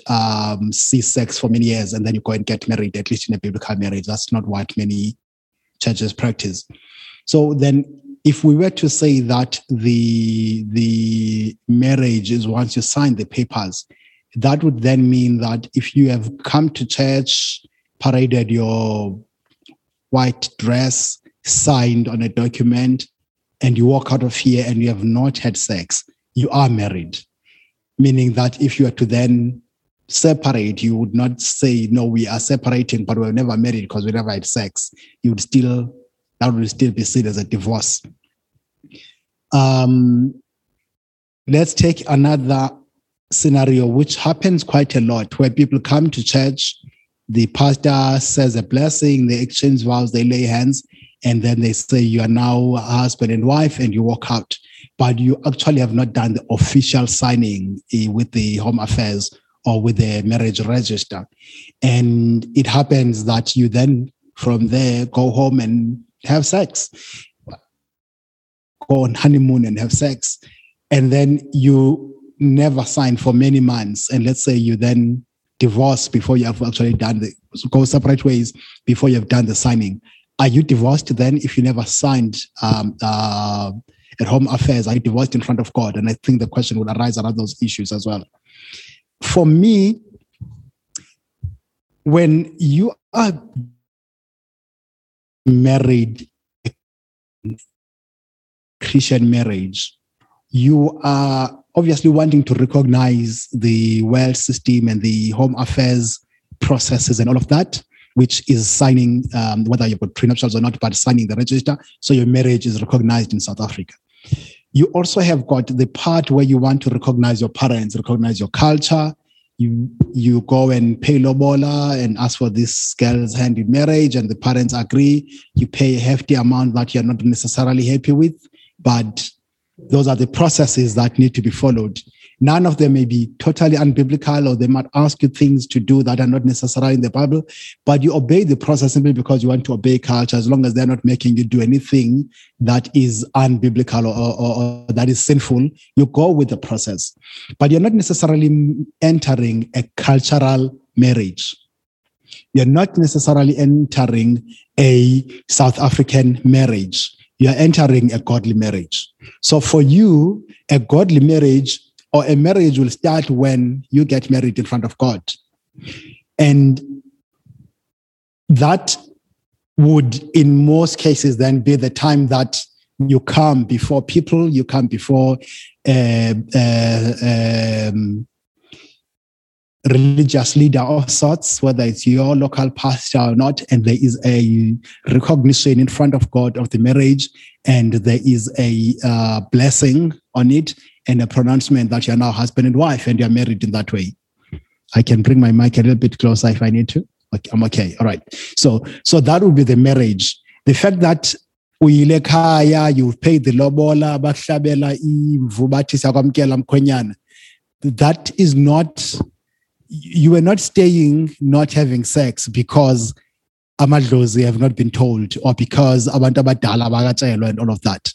see sex for many years and then you go and get married, at least in a biblical marriage. That's not what many churches practice. So then if we were to say that the marriage is once you sign the papers, that would then mean that if you have come to church, paraded your white dress, signed on a document, and you walk out of here and you have not had sex, you are married. Meaning that if you were to then separate, you would not say, no, we are separating, but we were never married because we never had sex. You would still... that will still be seen as a divorce. Let's take another scenario, which happens quite a lot, where people come to church, the pastor says a blessing, they exchange vows, they lay hands, and then they say, you are now husband and wife, and you walk out. But you actually have not done the official signing with the Home Affairs or with the marriage register. And it happens that you then, from there, go home and have sex, go on honeymoon and have sex, and then you never sign for many months, and let's say you then divorce before you have actually done the, go separate ways before you have done the signing. Are you divorced then if you never signed at Home Affairs? Are you divorced in front of God? And I think the question would arise around those issues as well. For me, when you are married, Christian marriage, you are obviously wanting to recognize the world system and the Home Affairs processes and all of that, which is signing, whether you've got prenuptials or not, but signing the register, so your marriage is recognized in South Africa. You also have got the part where you want to recognize your parents, recognize your culture. You go and pay lobola and ask for this girl's hand in marriage, and the parents agree. You pay a hefty amount that you're not necessarily happy with, but those are the processes that need to be followed. None of them may be totally unbiblical, or they might ask you things to do that are not necessarily in the Bible, but you obey the process simply because you want to obey culture, as long as they're not making you do anything that is unbiblical or that is sinful. You go with the process, but you're not necessarily entering a cultural marriage. You're not necessarily entering a South African marriage. You're entering a godly marriage. So for you, a godly marriage or a marriage will start when you get married in front of God. And that would, in most cases, then be the time that you come before people, you come before religious leader of sorts, whether it's your local pastor or not, and there is a recognition in front of God of the marriage, and there is a blessing on it, and a pronouncement that you're now husband and wife, and you're married in that way. I can bring my mic a little bit closer if I need to. Okay, I'm okay. All right. So that would be the marriage. The fact that you've paid the lobola, that is not, you were not staying not having sex because amadlozi have not been told, or because abantu abadala bakatshelwa and all of that.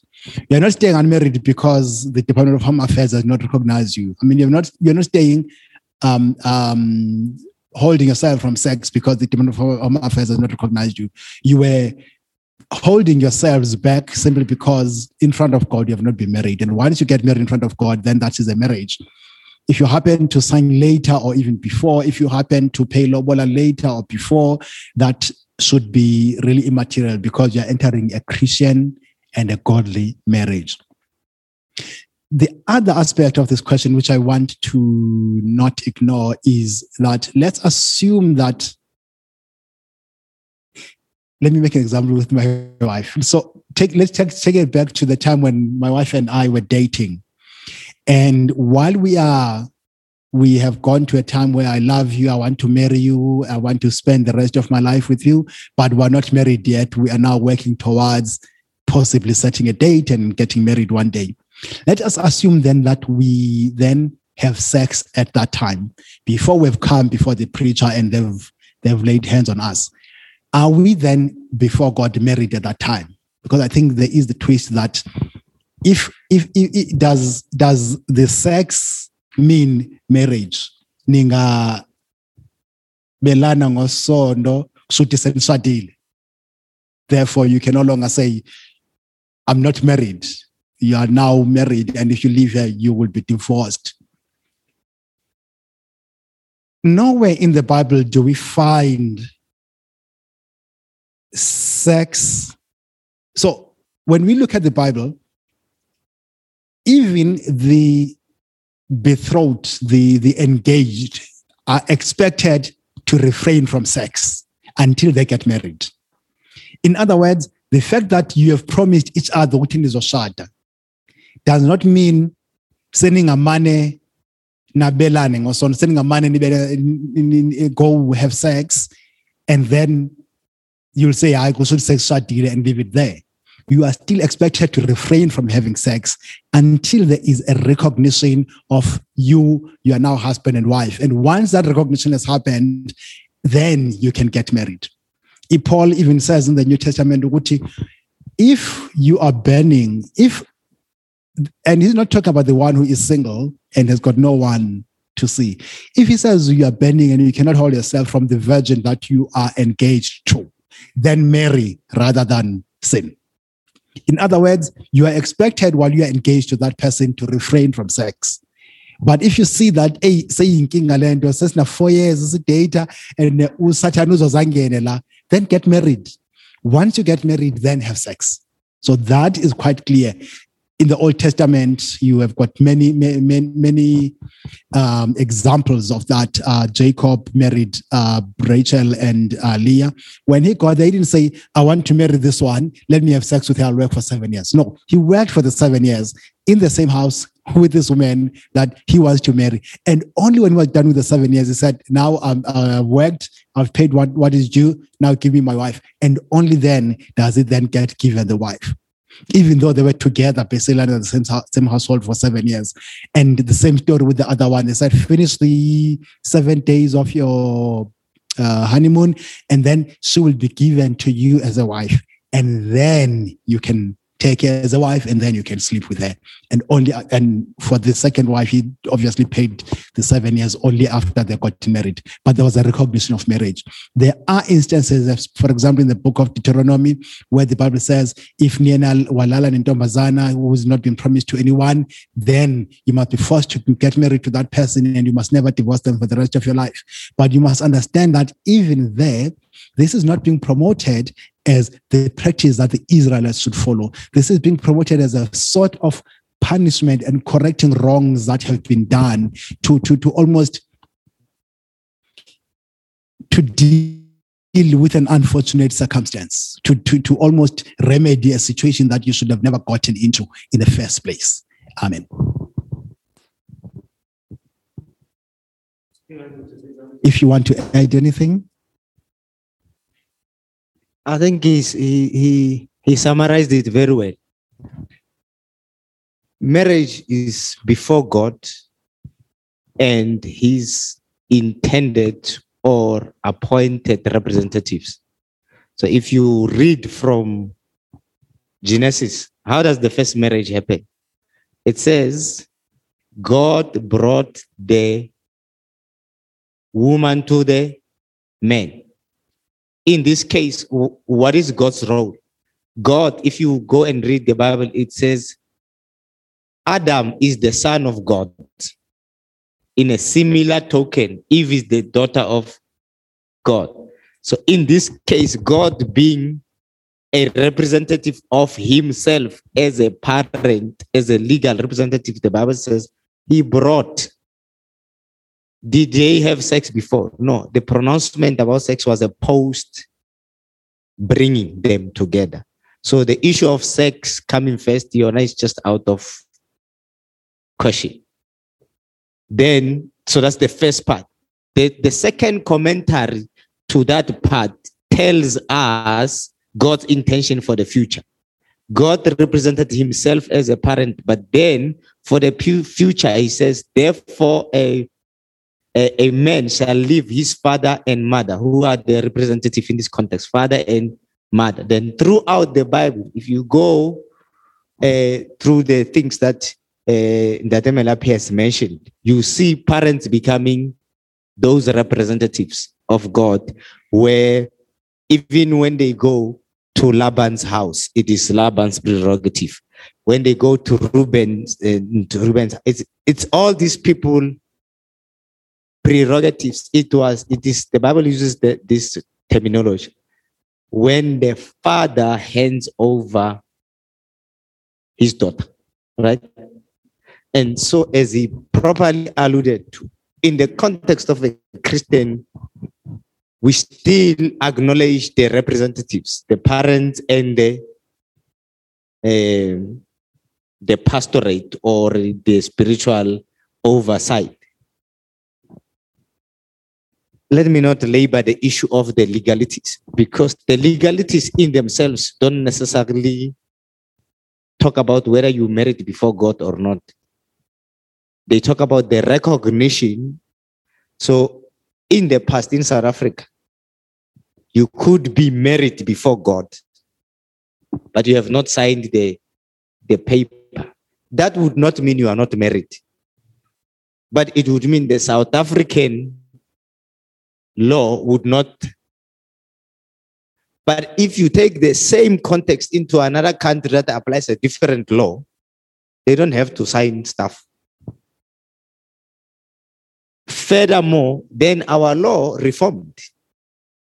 You're not staying unmarried because the Department of Home Affairs has not recognized you. I mean, you're not staying holding yourself from sex because the Department of Home Affairs has not recognized you. You were holding yourselves back simply because in front of God you have not been married. And once you get married in front of God, then that is a marriage. If you happen to sign later or even before, if you happen to pay lobola later or before, that should be really immaterial because you're entering a Christian and a godly marriage. The other aspect of this question, which I want to not ignore, is that let's assume that, let me make an example with my wife. So let's take it back to the time when my wife and I were dating. And while we have gone to a time where I love you, I want to marry you, I want to spend the rest of my life with you, but we're not married yet. We are now working towards possibly setting a date and getting married one day. Let us assume then that we then have sex at that time, before we've come before the preacher and they've laid hands on us. Are we then before God married at that time? Because I think there is the twist that if does the sex mean marriage? Ninga belana ngosondo sutisensadile. Therefore, you can no longer say, I'm not married. You are now married, and if you leave here, you will be divorced. Nowhere in the Bible do we find sex. So when we look at the Bible, even the betrothed, the engaged, are expected to refrain from sex until they get married. In other words, the fact that you have promised each other does not mean sending a money, nabelane, or sending a money, go have sex, and then you'll say, I go to sex and leave it there. You are still expected to refrain from having sex until there is a recognition of you are now husband and wife. And once that recognition has happened, then you can get married. Paul even says in the New Testament, if you are burning, and he's not talking about the one who is single and has got no one to see. If he says you are burning and you cannot hold yourself from the virgin that you are engaged to, then marry rather than sin. In other words, you are expected while you are engaged to that person to refrain from sex. But if you see that, hey, saying King Alendo says na 4 years is data and usatanuzo zangenela, then get married. Once you get married, then have sex. So that is quite clear. In the Old Testament, you have got many examples of that. Jacob married Rachel and Leah. When he got there, he didn't say, I want to marry this one. Let me have sex with her. I'll work for 7 years. No, he worked for the 7 years in the same house with this woman that he was to marry. And only when he was done with the 7 years, he said, now I've worked, I've paid what is due, now give me my wife. And only then does it then get given the wife. Even though they were together, basically in the same household for 7 years. And the same story with the other one. They said, finish the 7 days of your honeymoon, and then she will be given to you as a wife. And then you can take her as a wife, and then you can sleep with her. And for the second wife, he obviously paid the 7 years only after they got married. But there was a recognition of marriage. There are instances, for example, in the book of Deuteronomy, where the Bible says, if Nienal Walala Nintombazana, who has not been promised to anyone, then you must be forced to get married to that person, and you must never divorce them for the rest of your life. But you must understand that even there, this is not being promoted as the practice that the Israelites should follow. This is being promoted as a sort of punishment and correcting wrongs that have been done to almost to deal with an unfortunate circumstance, to almost remedy a situation that you should have never gotten into in the first place. Amen. If you want to add anything. I think he summarized it very well. Marriage is before God and his intended or appointed representatives. So if you read from Genesis, how does the first marriage happen? It says, God brought the woman to the man. In this case, what is God's role? God, if you go and read the Bible, it says, Adam is the son of God. In a similar token, Eve is the daughter of God. So in this case, God being a representative of himself as a parent, as a legal representative. The Bible says he brought. Did they have sex before? No. The pronouncement about sex was a post bringing them together. So the issue of sex coming first, Diona, is just out of question. Then, so that's the first part. The second commentary to that part tells us God's intention for the future. God represented himself as a parent, but then for the future, he says, therefore a man shall leave his father and mother, who are the representative in this context, father and mother. Then throughout the Bible, if you go through the things that Melape has mentioned, you see parents becoming those representatives of God, where even when they go to Laban's house, it is Laban's prerogative. When they go to Reuben's, it's all these people prerogatives. It is the Bible uses this terminology. When the father hands over his daughter, right? And so, as he properly alluded to, in the context of a Christian, we still acknowledge the representatives, the parents and the pastorate or the spiritual oversight. Let me not labor the issue of the legalities, because the legalities in themselves don't necessarily talk about whether you married before God or not. They talk about the recognition. So in the past, in South Africa, you could be married before God, but you have not signed the paper. That would not mean you are not married, but it would mean the South African law would not. But if you take the same context into another country that applies a different law, they don't have to sign stuff. Furthermore, then our law reformed.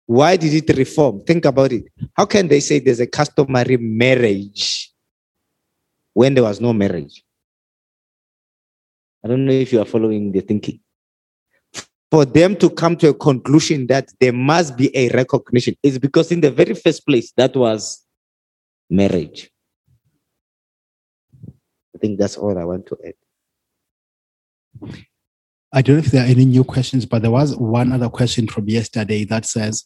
Why did it reform? Think about it. How can they say there's a customary marriage when there was no marriage? I don't know if you are following the thinking. For them to come to a conclusion that there must be a recognition is because in the very first place, that was marriage. I think that's all I want to add. I don't know if there are any new questions, but there was one other question from yesterday that says,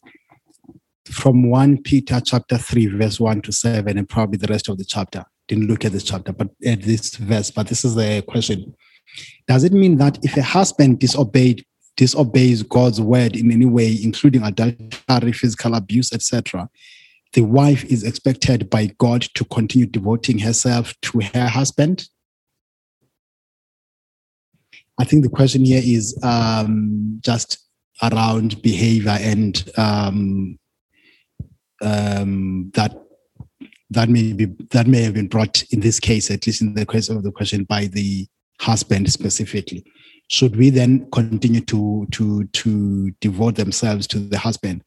from 1 Peter chapter 3, verse 1 to 7, and probably the rest of the chapter. Didn't look at this chapter, but at this verse, but this is the question. Does it mean that if a husband disobeys God's word in any way, including adultery, physical abuse, etc., the wife is expected by God to continue devoting herself to her husband? I think the question here is just around behavior and that may have been brought in this case, at least in the case of the question by the husband specifically. Should we then continue to devote themselves to the husband?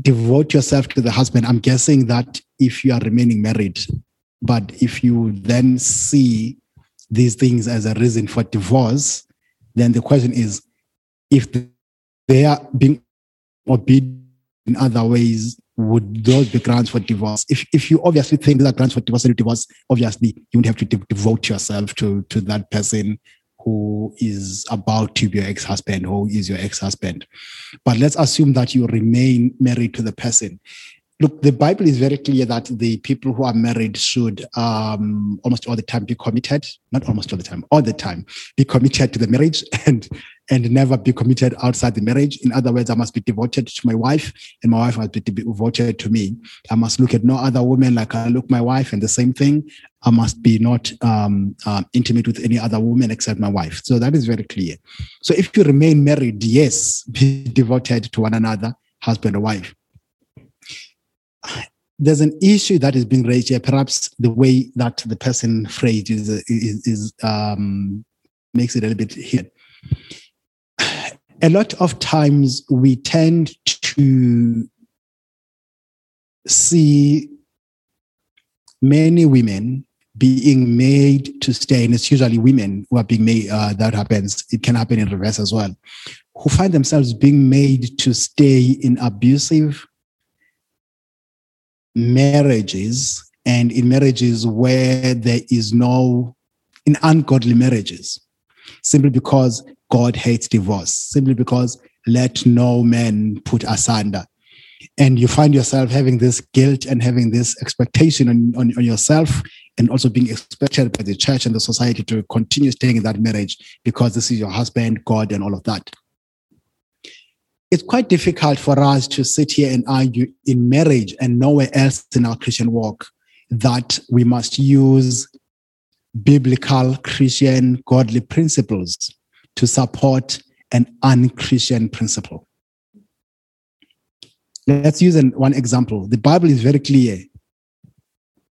Devote yourself to the husband. I'm guessing that if you are remaining married, but if you then see these things as a reason for divorce, then the question is, if they are being obedient in other ways, would those be grounds for divorce? If you obviously think that grounds for divorce, obviously you would have to devote yourself to that person who is about to be your ex-husband, who is your ex-husband. But let's assume that you remain married to the person. Look, the Bible is very clear that the people who are married should almost all the time be committed, not almost all the time, be committed to the marriage and never be committed outside the marriage. In other words, I must be devoted to my wife and my wife must be devoted to me. I must look at no other woman like I look my wife, and the same thing. I must be not intimate with any other woman except my wife. So that is very clear. So if you remain married, yes, be devoted to one another, husband and wife. There's an issue that is being raised here. Perhaps the way that the person phrased is makes it a little bit hidden. A lot of times we tend to see many women being made to stay, and it's usually women who are being made, that happens. It can happen in reverse as well, who find themselves being made to stay in abusive marriages and in marriages where there is no, in ungodly marriages, simply because God hates divorce, simply because let no man put asunder. And you find yourself having this guilt and having this expectation on yourself, and also being expected by the church and the society to continue staying in that marriage because this is your husband, God, and all of that. It's quite difficult for us to sit here and argue in marriage and nowhere else in our Christian walk that we must use biblical, Christian, godly principles to support an un-Christian principle. Let's use one example. The Bible is very clear.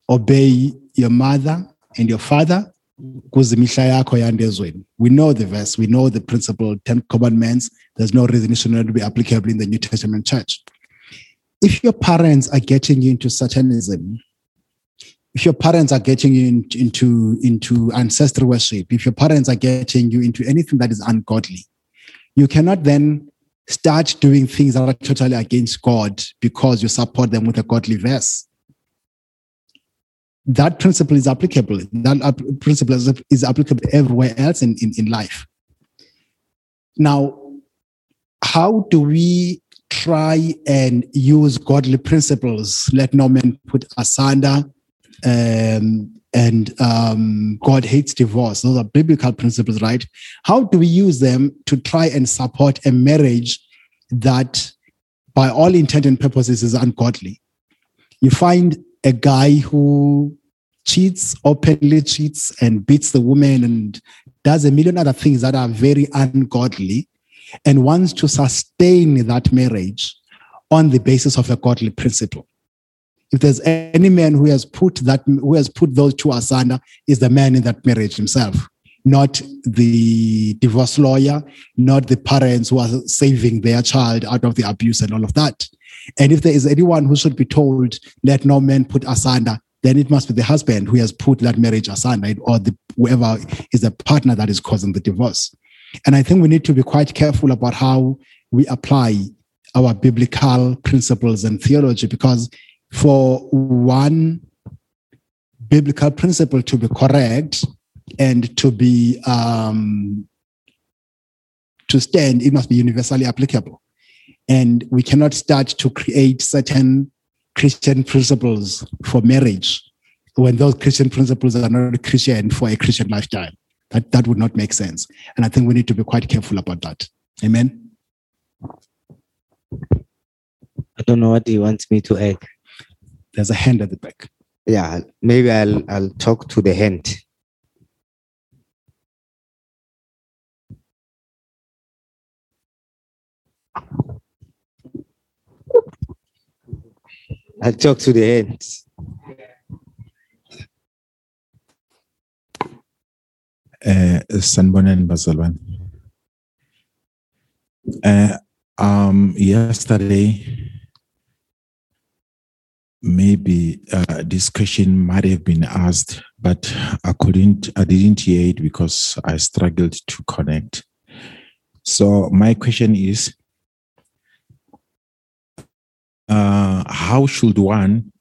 Obey your mother and your father. We know the verse. We know the principle, 10 commandments. There's no reason it should not be applicable in the New Testament church. If your parents are getting you into Satanism, if your parents are getting you into ancestor worship, if your parents are getting you into anything that is ungodly, you cannot then start doing things that are totally against God because you support them with a godly verse. That principle is applicable. That principle is applicable everywhere else in life. Now, how do we try and use godly principles? Let no man put asunder, and God hates divorce. Those are biblical principles, right? How do we use them to try and support a marriage that, by all intent and purposes, is ungodly? You find a guy who cheats, openly cheats, and beats the woman and does a million other things that are very ungodly, and wants to sustain that marriage on the basis of a godly principle. If there's any man who has put those two asunder, is the man in that marriage himself, not the divorce lawyer, not the parents who are saving their child out of the abuse and all of that. And if there is anyone who should be told, let no man put asunder, then it must be the husband who has put that marriage asunder, or whoever is the partner that is causing the divorce. And I think we need to be quite careful about how we apply our biblical principles and theology, because for one biblical principle to be correct and to be to stand, it must be universally applicable. And we cannot start to create certain Christian principles for marriage when those Christian principles are not Christian for a Christian lifestyle. That would not make sense. And I think we need to be quite careful about that. Amen. I don't know what he wants me to add. There's a hand at the back. Yeah, maybe I'll talk to the hand. I'll talk to the hand. Sanbonani Bazalwane. Yesterday, maybe this question might have been asked, but I didn't hear it because I struggled to connect. So my question is, how should one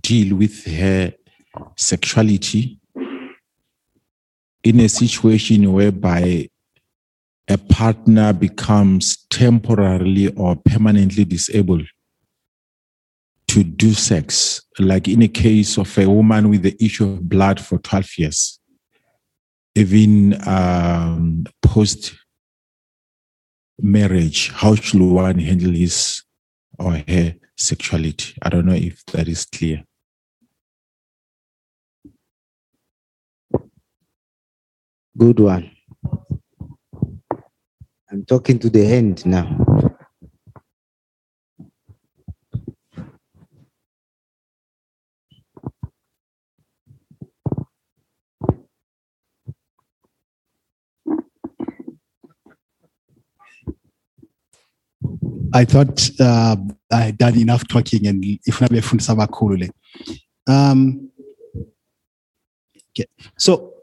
deal with her sexuality in a situation whereby a partner becomes temporarily or permanently disabled to do sex, like in a case of a woman with the issue of blood for 12 years, even post-marriage? How should one handle his or her sexuality? I don't know if that is clear. Good one. I'm talking to the hand now. I thought I had done enough talking and if not, befundisa bakhulu. Okay. So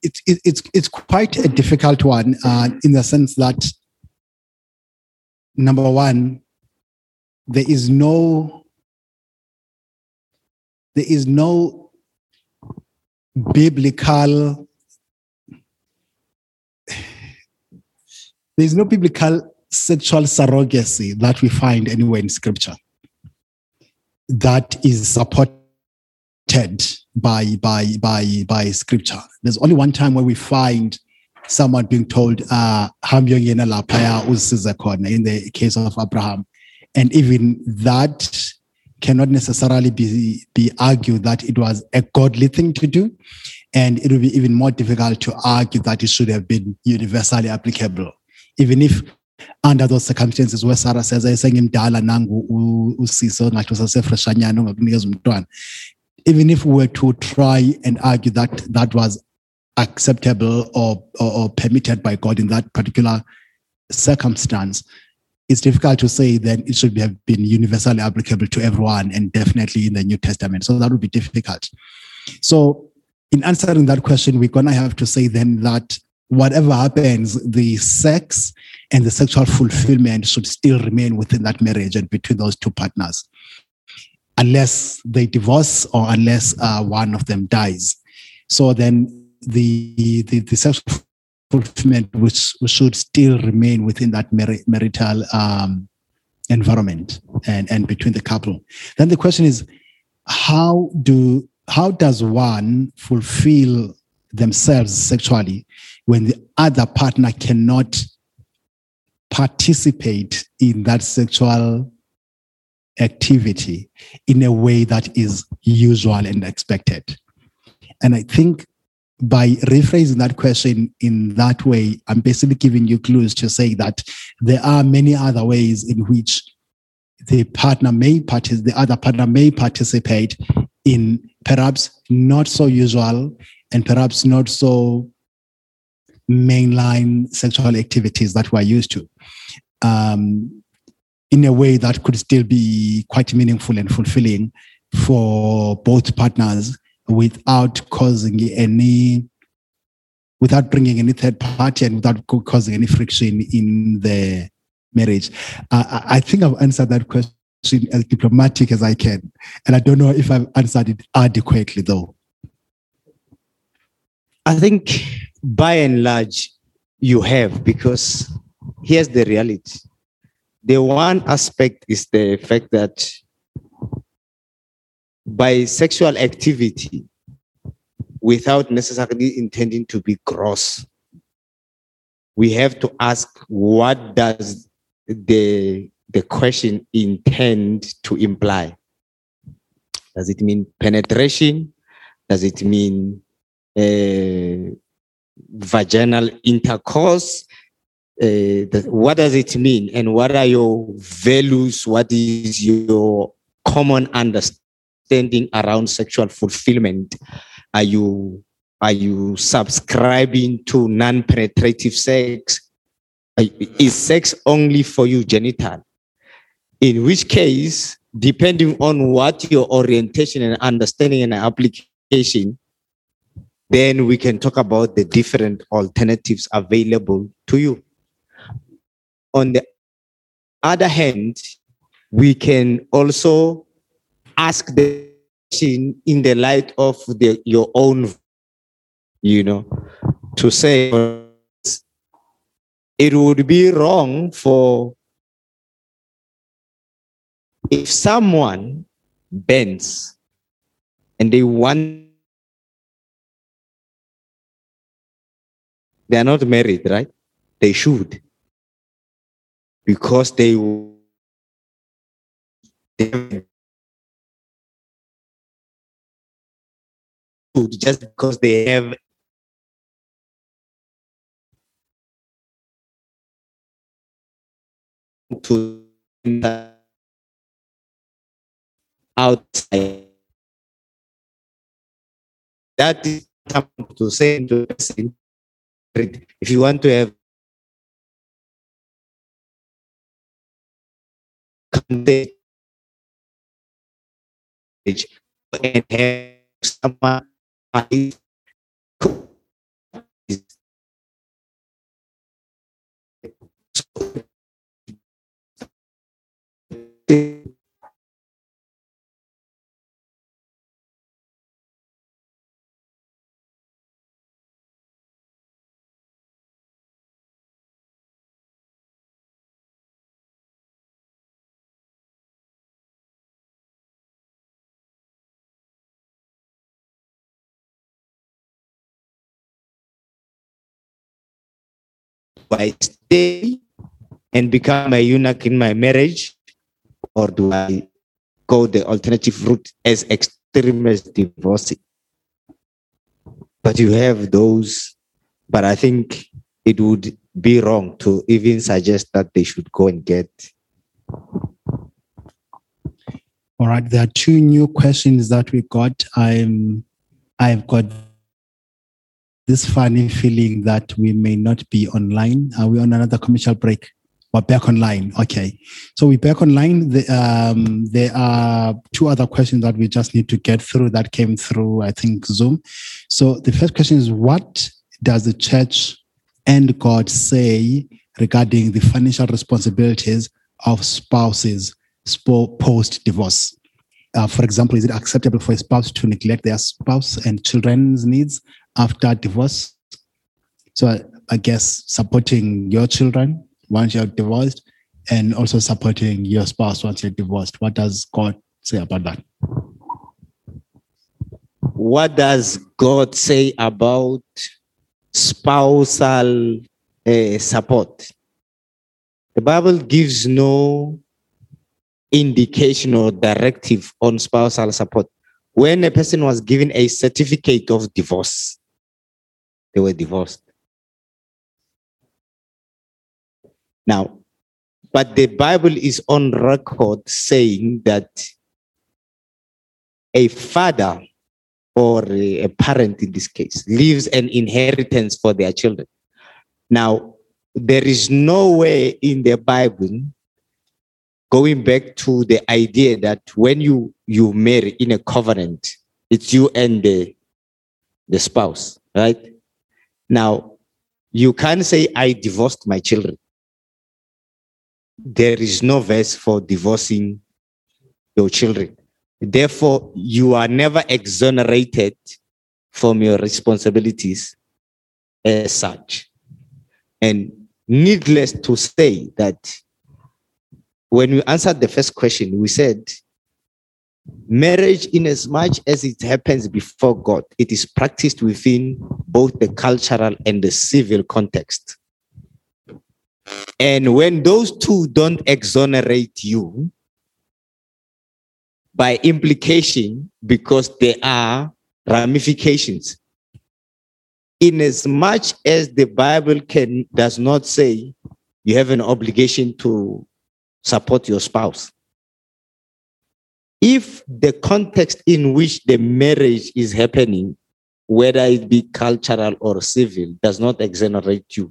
it's quite a difficult one in the sense that, number one, there is no biblical sexual surrogacy that we find anywhere in Scripture that is supported by Scripture. There's only one time where we find someone being told, "Hamyongena lapaya usize khona," in the case of Abraham, and even that cannot necessarily be argued that it was a godly thing to do, and it will be even more difficult to argue that it should have been universally applicable, even if under those circumstances where Sarah says, even if we were to try and argue that that was acceptable or permitted by God in that particular circumstance, it's difficult to say that it should have been universally applicable to everyone and definitely in the New Testament. So that would be difficult. So in answering that question, we're going to have to say then that whatever happens, the sex and the sexual fulfillment should still remain within that marriage and between those two partners, unless they divorce or unless one of them dies. So then the sexual fulfillment which should still remain within that marital environment and between the couple. Then the question is, how does one fulfill themselves sexually when the other partner cannot participate in that sexual activity in a way that is usual and expected? And I think by rephrasing that question in that way, I'm basically giving you clues to say that there are many other ways in which the other partner may participate in perhaps not so usual and perhaps not so mainline sexual activities that we're used to, in a way that could still be quite meaningful and fulfilling for both partners, without bringing any third party and without causing any friction in the marriage. I think I've answered that question as diplomatic as I can, and I don't know if I've answered it adequately, though. I think by and large you have, because here's the reality. The one aspect is the fact that by sexual activity, without necessarily intending to be gross, we have to ask, what does the question intend to imply? Does it mean penetration? Does it mean vaginal intercourse? What does it mean? And what are your values? What is your common understanding around sexual fulfillment? Are you subscribing to non-penetrative sex? Is sex only for you genital? In which case, depending on what your orientation and understanding and application, then we can talk about the different alternatives available to you. On the other hand, we can also ask the question in the light of your own, to say it would be wrong for, if someone bends and they are not married, right? They should, because they just because they have to outside. That is something to say to a person. If you want to have and have someone I stay and become a eunuch in my marriage, or do I go the alternative route as extremist divorcee? But you have those, but I think it would be wrong to even suggest that they should go and get. All right, there are two new questions that we got. I've got this funny feeling that we may not be online. Are we on another commercial break? We're back online. Okay. So we're back online. There are two other questions that we just need to get through that came through, I think, Zoom. So the first question is, what does the church and God say regarding the financial responsibilities of spouses post-divorce? For example, is it acceptable for a spouse to neglect their spouse and children's needs after divorce? So I guess supporting your children once you're divorced, and also supporting your spouse once you're divorced. What does God say about that? What does God say about spousal support? The Bible gives no indication or directive on spousal support. When a person was given a certificate of divorce, they were divorced. Now, but the Bible is on record saying that a father or a parent in this case leaves an inheritance for their children. Now, there is no way in the Bible going back to the idea that when you marry in a covenant, it's you and the spouse, right? Now, you can't say, I divorced my children. There is no verse for divorcing your children. Therefore, you are never exonerated from your responsibilities as such. And needless to say that when we answered the first question, we said, marriage, in as much as it happens before God, it is practiced within both the cultural and the civil context. And when those two don't exonerate you, by implication, because there are ramifications, in as much as the Bible does not say you have an obligation to support your spouse, if the context in which the marriage is happening, whether it be cultural or civil, does not exonerate you,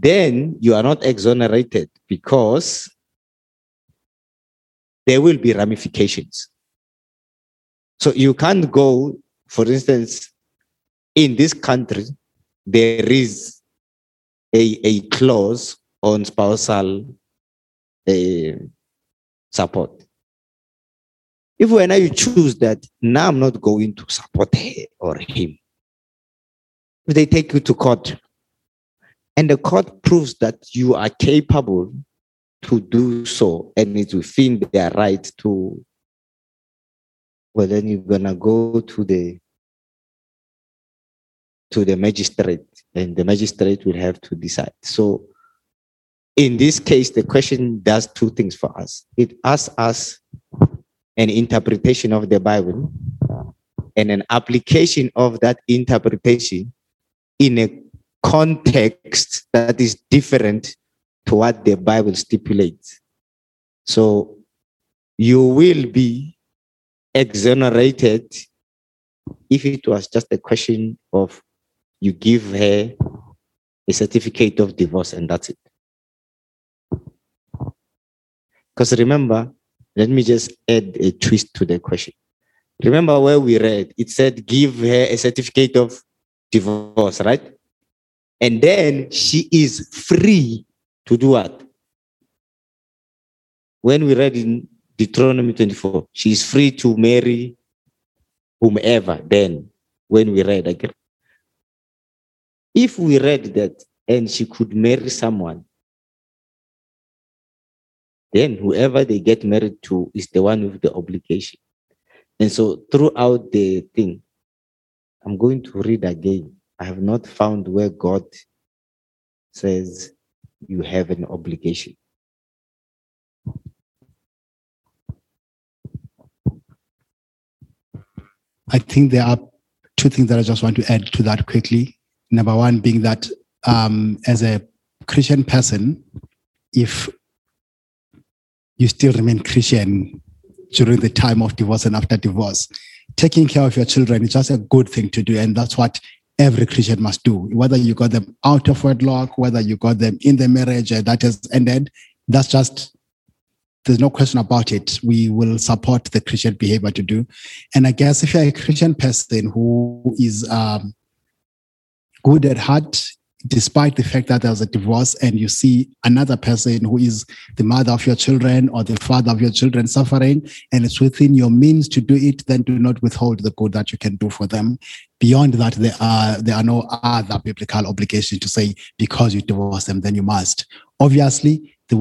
then you are not exonerated, because there will be ramifications. So you can't go, for instance, in this country, there is a clause on spousal support. If when you choose that, now I'm not going to support her or him, if they take you to court and the court proves that you are capable to do so and it's within their right to, well, then you're gonna go to the magistrate, and the magistrate will have to decide. So in this case, the question does two things for us. It asks us an interpretation of the Bible and an application of that interpretation in a context that is different to what the Bible stipulates. So you will be exonerated if it was just a question of you give her a certificate of divorce and that's it. Because remember, let me just add a twist to the question. Remember where we read, it said, give her a certificate of divorce, right? And then she is free to do what? When we read in Deuteronomy 24, she is free to marry whomever then, when we read again. If we read that and she could marry someone, then whoever they get married to is the one with the obligation. And so throughout the thing, I'm going to read again. I have not found where God says you have an obligation. I think there are two things that I just want to add to that quickly. Number one being that as a Christian person, if you still remain Christian during the time of divorce and after divorce, taking care of your children is just a good thing to do. And that's what every Christian must do. Whether you got them out of wedlock, whether you got them in the marriage that has ended, that's just, there's no question about it. We will support the Christian behavior to do. And I guess if you're a Christian person who is good at heart, despite the fact that there's a divorce and you see another person who is the mother of your children or the father of your children suffering, and it's within your means to do it, then do not withhold the good that you can do for them. Beyond that, there are no other biblical obligations to say, because you divorce them, then you must. Obviously, the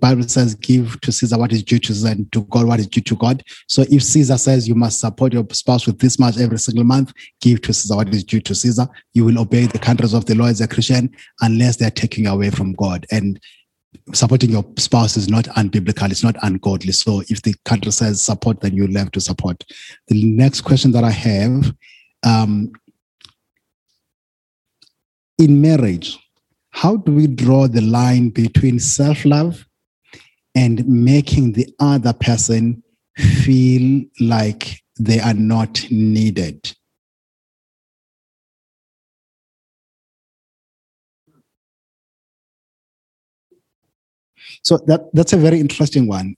Bible says, give to Caesar what is due to Caesar and to God what is due to God. So if Caesar says you must support your spouse with this much every single month, give to Caesar what is due to Caesar. You will obey the counsels of the law as a Christian unless they're taking away from God. And supporting your spouse is not unbiblical. It's not ungodly. So if the counsel says support, then you'll have to support. The next question that I have, in marriage, how do we draw the line between self-love and making the other person feel like they are not needed? So that's a very interesting one.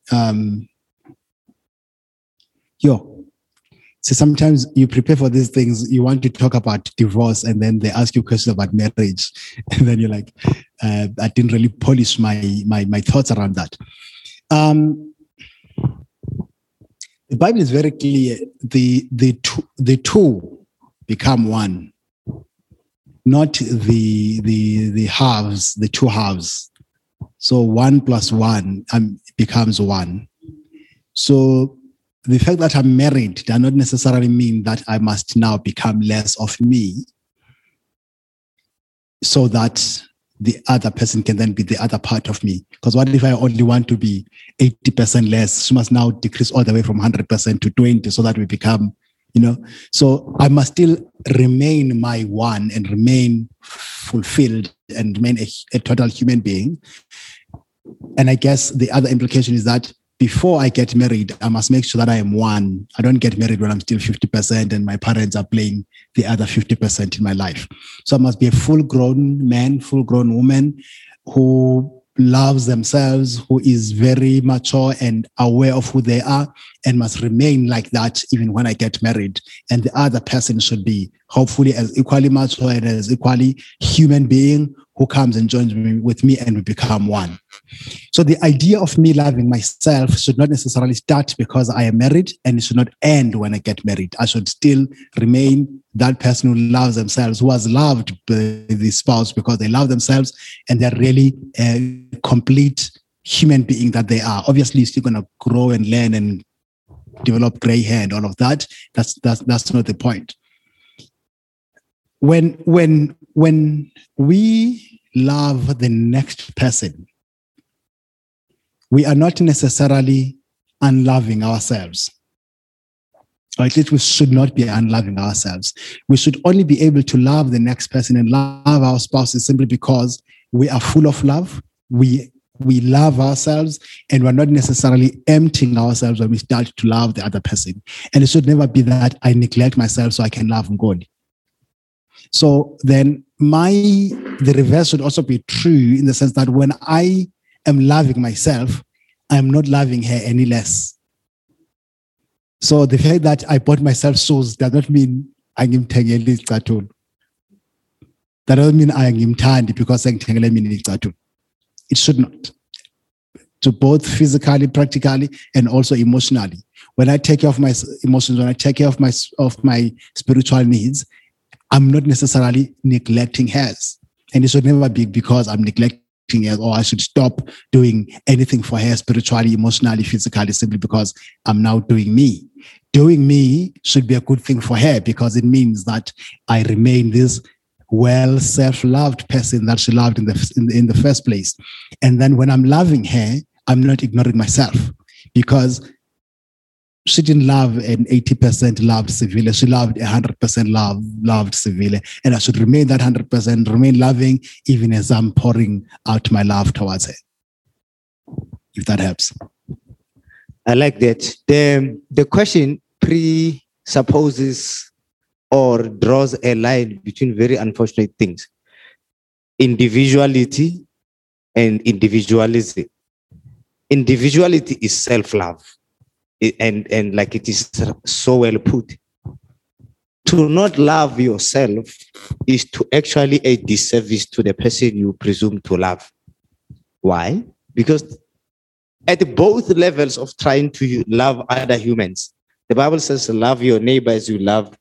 So sometimes you prepare for these things, you want to talk about divorce, and then they ask you questions about marriage. And then you're like, I didn't really polish my thoughts around that. The Bible is very clear. The two become one, not the halves, the two halves. So 1 + 1 becomes one. So the fact that I'm married does not necessarily mean that I must now become less of me so that the other person can then be the other part of me. Because what if I only want to be 80% less? She must now decrease all the way from 100% to 20% so that we become, So I must still remain my one and remain fulfilled and remain a total human being. And I guess the other implication is that before I get married, I must make sure that I am one. I don't get married when I'm still 50% and my parents are playing the other 50% in my life. So I must be a full-grown man, full-grown woman who loves themselves, who is very mature and aware of who they are, and must remain like that even when I get married. And the other person should be hopefully as equally mature and as equally human being who comes and joins me with me and we become one. So the idea of me loving myself should not necessarily start because I am married, and it should not end when I get married. I should still remain that person who loves themselves, who has loved the spouse because they love themselves and they're really a complete human being that they are. Obviously, you're still going to grow and learn and develop gray hair and all of that. That's not the point. When we love the next person, we are not necessarily unloving ourselves. Or at least we should not be unloving ourselves. We should only be able to love the next person and love our spouses simply because we are full of love. We love ourselves, and we're not necessarily emptying ourselves when we start to love the other person. And it should never be that I neglect myself so I can love God. So then the reverse should also be true in the sense that when I am loving myself, I'm not loving her any less. So the fact that I bought myself shoes does not mean I'm imthengele icathulo. That doesn't mean I'm imthandi because I'm imthengele mina icathulo. It should not. To both physically, practically, and also emotionally. When I take care of my emotions, when I take care of my spiritual needs, I'm not necessarily neglecting hers. And it should never be because I'm neglecting her or I should stop doing anything for her spiritually, emotionally, physically, simply because I'm now doing me. Doing me should be a good thing for her because it means that I remain this well self-loved person that she loved in the first place. And then when I'm loving her, I'm not ignoring myself because she didn't love an 80% loved Sivile. She loved 100% loved Sivile. And I should remain that 100%, remain loving, even as I'm pouring out my love towards her. If that helps. I like that. The question presupposes or draws a line between very unfortunate things. Individuality and individualism. Individuality is self-love. And like it is so well put, to not love yourself is to actually a disservice to the person you presume to love. Why? Because at both levels of trying to love other humans, the Bible says love your neighbor as you love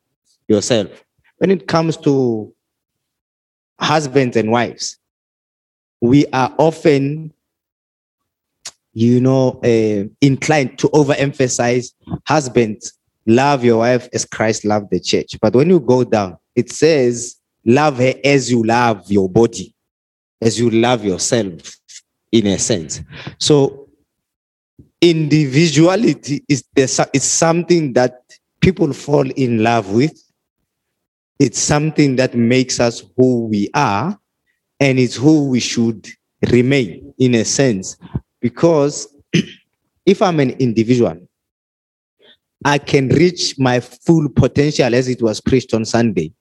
yourself. When it comes to husbands and wives, we are often inclined to overemphasize husbands, love your wife as Christ loved the church. But when you go down, it says, love her as you love your body, as you love yourself, in a sense. So individuality is something that people fall in love with. It's something that makes us who we are, and it's who we should remain, in a sense. Because if I'm an individual, I can reach my full potential, as it was preached on Sunday,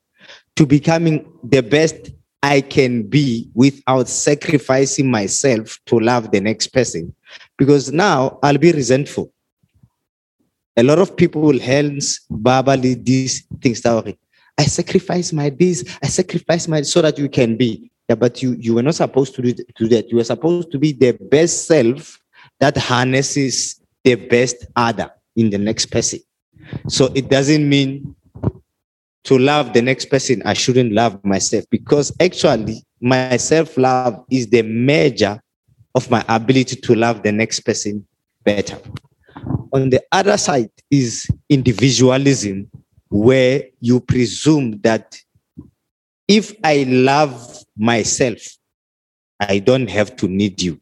to becoming the best I can be without sacrificing myself to love the next person. Because now I'll be resentful. A lot of people hence verbally these things that I sacrifice my this, I sacrifice my so that you can be. Yeah, but you were not supposed to do that. You were supposed to be the best self that harnesses the best other in the next person. So it doesn't mean to love the next person, I shouldn't love myself, because actually my self-love is the measure of my ability to love the next person better. On the other side is individualism, where you presume that if I love myself, I don't have to need you.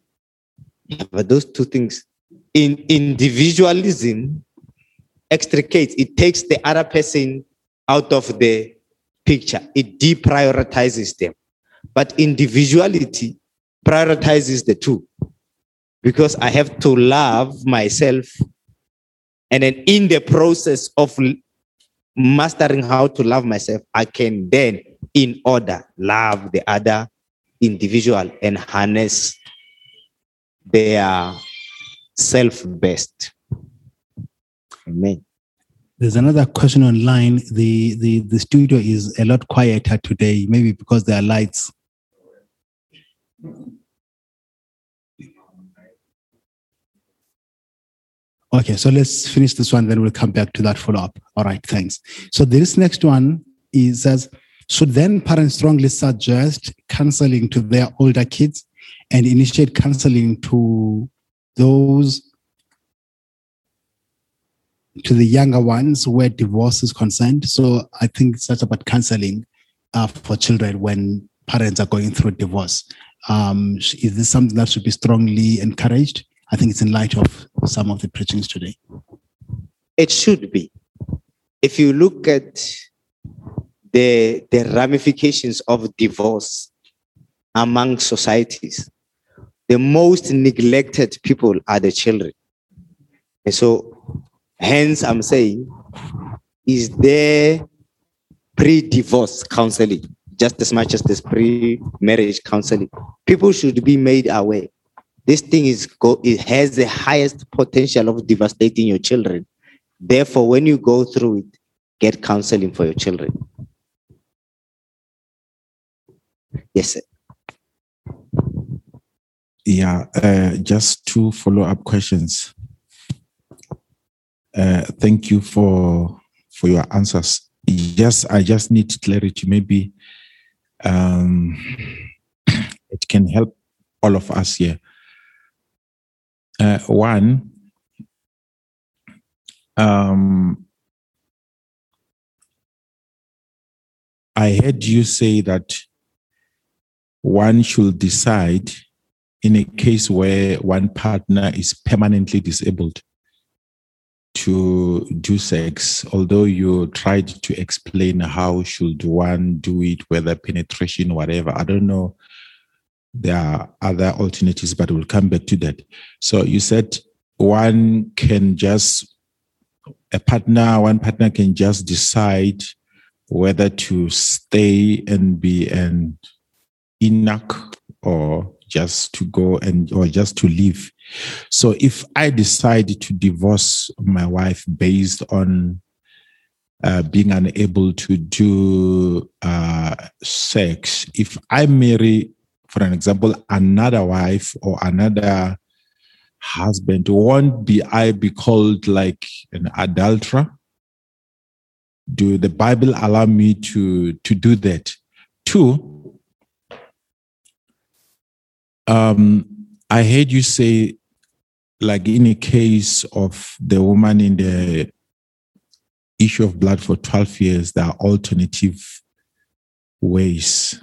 But those two things, in individualism, extricates, it takes the other person out of the picture. It deprioritizes them. But individuality prioritizes the two, because I have to love myself. And then in the process of mastering how to love myself, I can then, in order, love the other individual and harness their self-best. Amen. There's another question online. The studio is a lot quieter today, maybe because there are lights. Okay, so let's finish this one, then we'll come back to that follow-up. All right, thanks. So this next one is, says, should then parents strongly suggest counseling to their older kids and initiate counseling to the younger ones where divorce is concerned? So I think it's about counseling for children when parents are going through divorce. Is this something that should be strongly encouraged? I think it's in light of some of the preachings today. It should be. If you look at the ramifications of divorce among societies, the most neglected people are the children. And so, hence I'm saying, is there pre-divorce counseling just as much as this pre-marriage counseling? People should be made aware this thing it has the highest potential of devastating your children. Therefore, when you go through it, get counseling for your children. Yes, sir. Yeah, just two follow-up questions. Thank you for your answers. Yes, I just need clarity. Maybe it can help all of us here. One, I heard you say that one should decide in a case where one partner is permanently disabled to do sex, although you tried to explain how should one do it, whether penetration, whatever. I don't know. There are other alternatives, but we'll come back to that. So you said one partner can just decide whether to stay and be an Enoch or just to go or just to leave. So if I decide to divorce my wife based on being unable to do sex, if I marry, for an example, another wife or another husband, won't I be called like an adulterer? Do the Bible allow me to do that? Two, I heard you say, like in a case of the woman in the issue of blood for 12 years, there are alternative ways.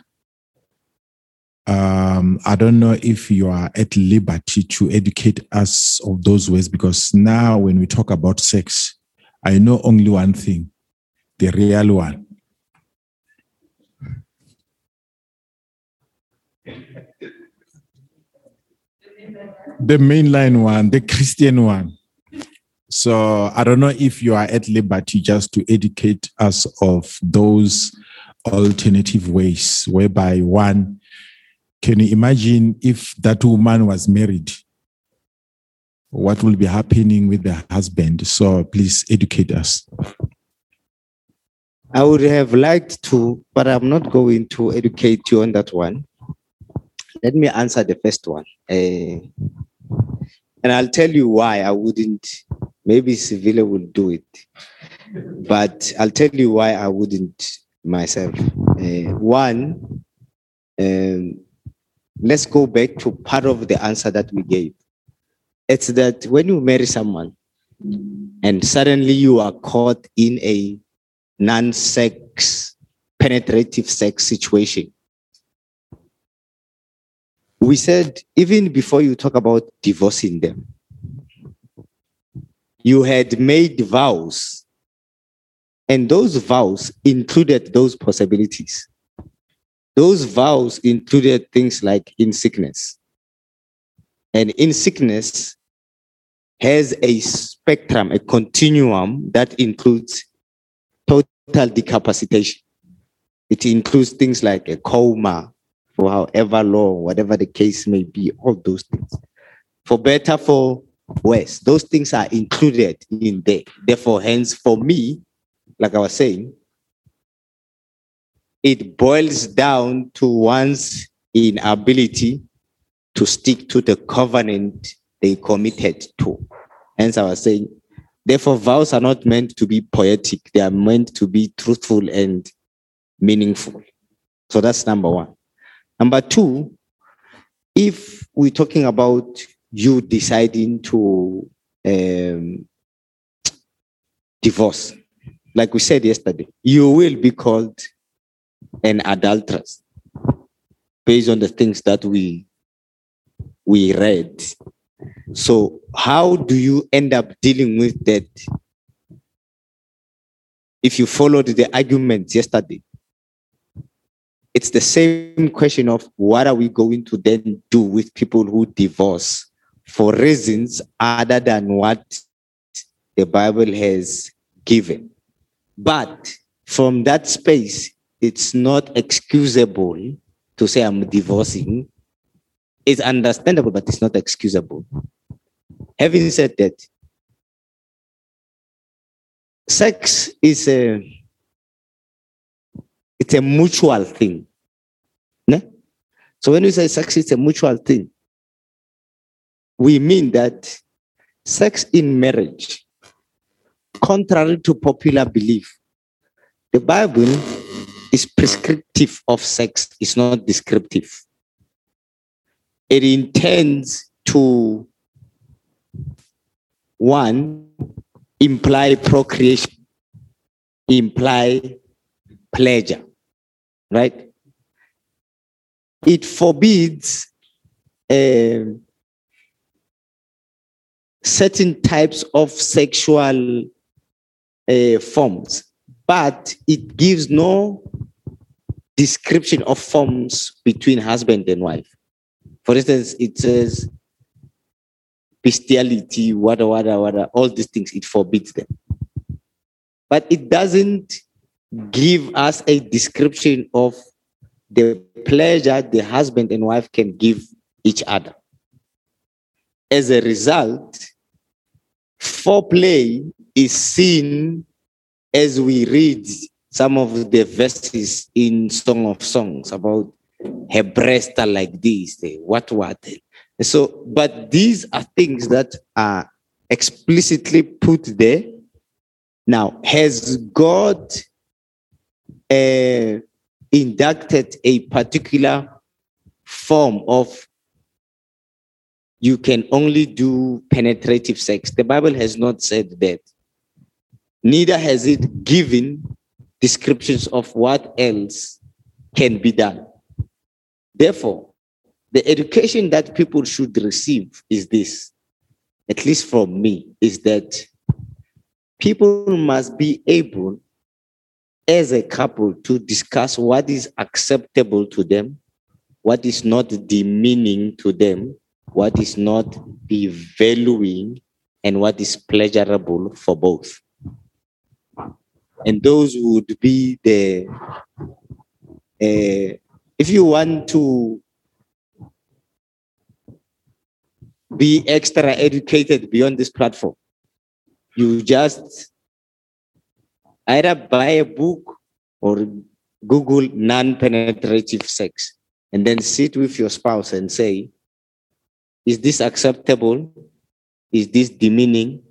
I don't know if you are at liberty to educate us of those ways, because now when we talk about sex, I know only one thing, the real one. The mainline one, the Christian one. So I don't know if you are at liberty just to educate us of those alternative ways, whereby one, can you imagine if that woman was married, what will be happening with the husband? So please educate us. I would have liked to, but I'm not going to educate you on that one. Let me answer the first one. And I'll tell you why I wouldn't. Maybe Sevilla will do it. But I'll tell you why I wouldn't myself. Let's go back to part of the answer that we gave. It's that when you marry someone and suddenly you are caught in a non-sex, penetrative sex situation, we said, even before you talk about divorcing them, you had made vows, and those vows included those possibilities. Those vows included things like in sickness. And in sickness has a spectrum, a continuum that includes total decapacitation. It includes things like a coma for however long, whatever the case may be, all those things. For better, for worse, those things are included in there. Therefore, hence, for me, like I was saying, it boils down to one's inability to stick to the covenant they committed to. Hence, I was saying, therefore, vows are not meant to be poetic. They are meant to be truthful and meaningful. So that's number one. Number two, if we're talking about you deciding to divorce, like we said yesterday, you will be called an adulteress based on the things that we read. So how do you end up dealing with that? If you followed the arguments yesterday, it's the same question of what are we going to then do with people who divorce for reasons other than what the Bible has given. But from that space, it's not excusable to say I'm divorcing It's understandable, but it's not excusable. Having said that, sex is a mutual thing. Ne? So when we say sex is a mutual thing, we mean that sex in marriage, contrary to popular belief, the Bible is prescriptive of sex, it's not descriptive. It intends to, one, imply procreation, imply pleasure, right? It forbids certain types of sexual forms, but it gives no description of forms between husband and wife. For instance, it says bestiality, all these things, it forbids them. But it doesn't give us a description of the pleasure the husband and wife can give each other. As a result, foreplay is seen, as we read some of the verses in Song of Songs about her breasts are like this, so, but these are things that are explicitly put there. Now, has God inducted a particular form of you can only do penetrative sex? The Bible has not said that. Neither has it given descriptions of what else can be done. Therefore, the education that people should receive is this, at least from me, is that people must be able, as a couple, to discuss what is acceptable to them, what is not demeaning to them, what is not devaluing, and what is pleasurable for both. And those would be the, if you want to be extra educated beyond this platform, you just either buy a book or Google non-penetrative sex and then sit with your spouse and say, is this acceptable? Is this demeaning?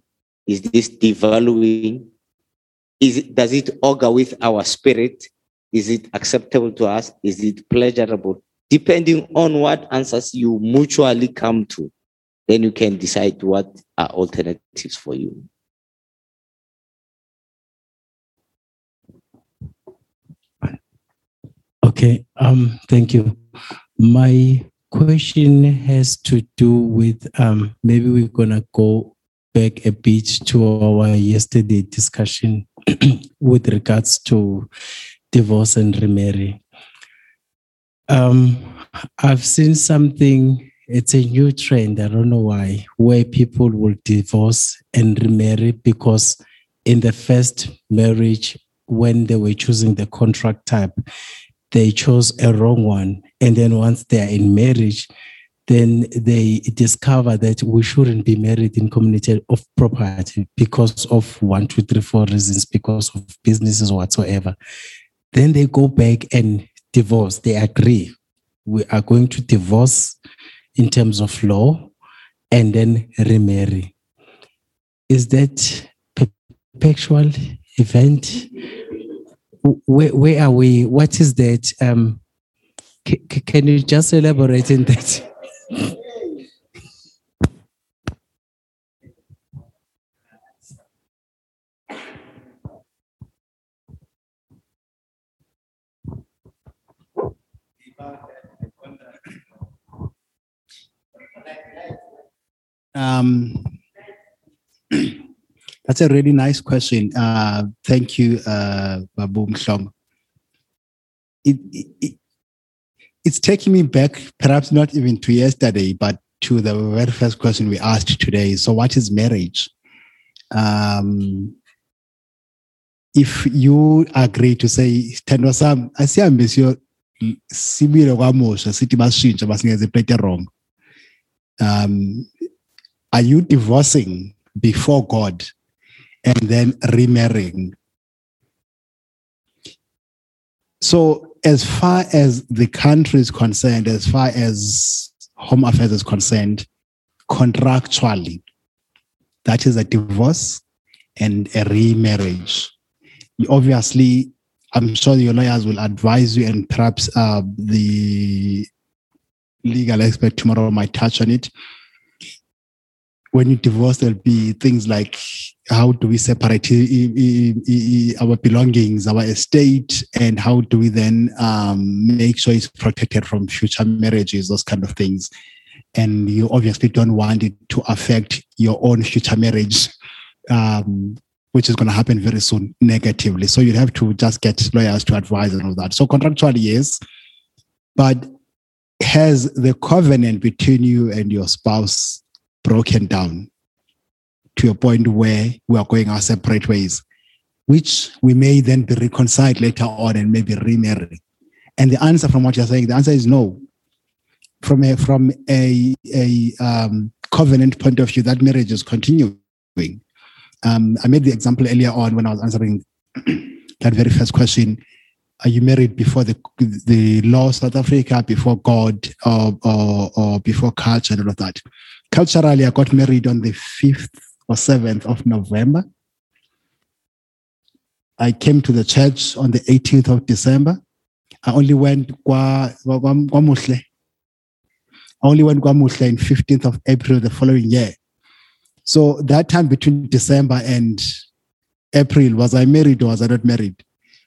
Is this devaluing? Does it augur with our spirit? Is it acceptable to us? Is it pleasurable? Depending on what answers you mutually come to, then you can decide what are alternatives for you. Okay, thank you. My question has to do with, maybe we're going to go back a bit to our yesterday discussion with regards to divorce and remarry. I've seen something, it's a new trend, I don't know why, where people will divorce and remarry because in the first marriage, when they were choosing the contract type, they chose a wrong one. And then once they are in marriage, then they discover that we shouldn't be married in community of property because of 1, 2, 3, 4 reasons, because of businesses or whatsoever. Then they go back and divorce. They agree. We are going to divorce in terms of law and then remarry. Is that perpetual event? Where are we? What is that? Can you just elaborate on that? That's a really nice question. Thank you, Babu Mhlongo. It's taking me back, perhaps not even to yesterday, but to the very first question we asked today. So what is marriage? If you agree to say, Tendo Sam, I see I miss you, Sibiro Wamosh, City Machine, I was wrong. Are you divorcing before God and then remarrying? So as far as the country is concerned, as far as Home Affairs is concerned, contractually, that is a divorce and a remarriage. Obviously, I'm sure your lawyers will advise you, and perhaps the legal expert tomorrow might touch on it. When you divorce, there'll be things like, how do we separate our belongings, our estate, and how do we then make sure it's protected from future marriages, those kind of things. And you obviously don't want it to affect your own future marriage, which is going to happen very soon negatively. So you'd have to just get lawyers to advise and all that. So contractually, yes, but has the covenant between you and your spouse broken down to a point where we are going our separate ways, which we may then be reconciled later on and maybe remarry? And the answer from what you're saying, the answer is no. From a covenant point of view, that marriage is continuing. I made the example earlier on when I was answering that very first question. Are you married before the law of South Africa, before God, or before culture and all of that? Culturally, I got married on the 5th or 7th of November. I came to the church on the 18th of December. I only went Kwamuhle on 15th of April the following year. So that time between December and April, was I married or was I not married?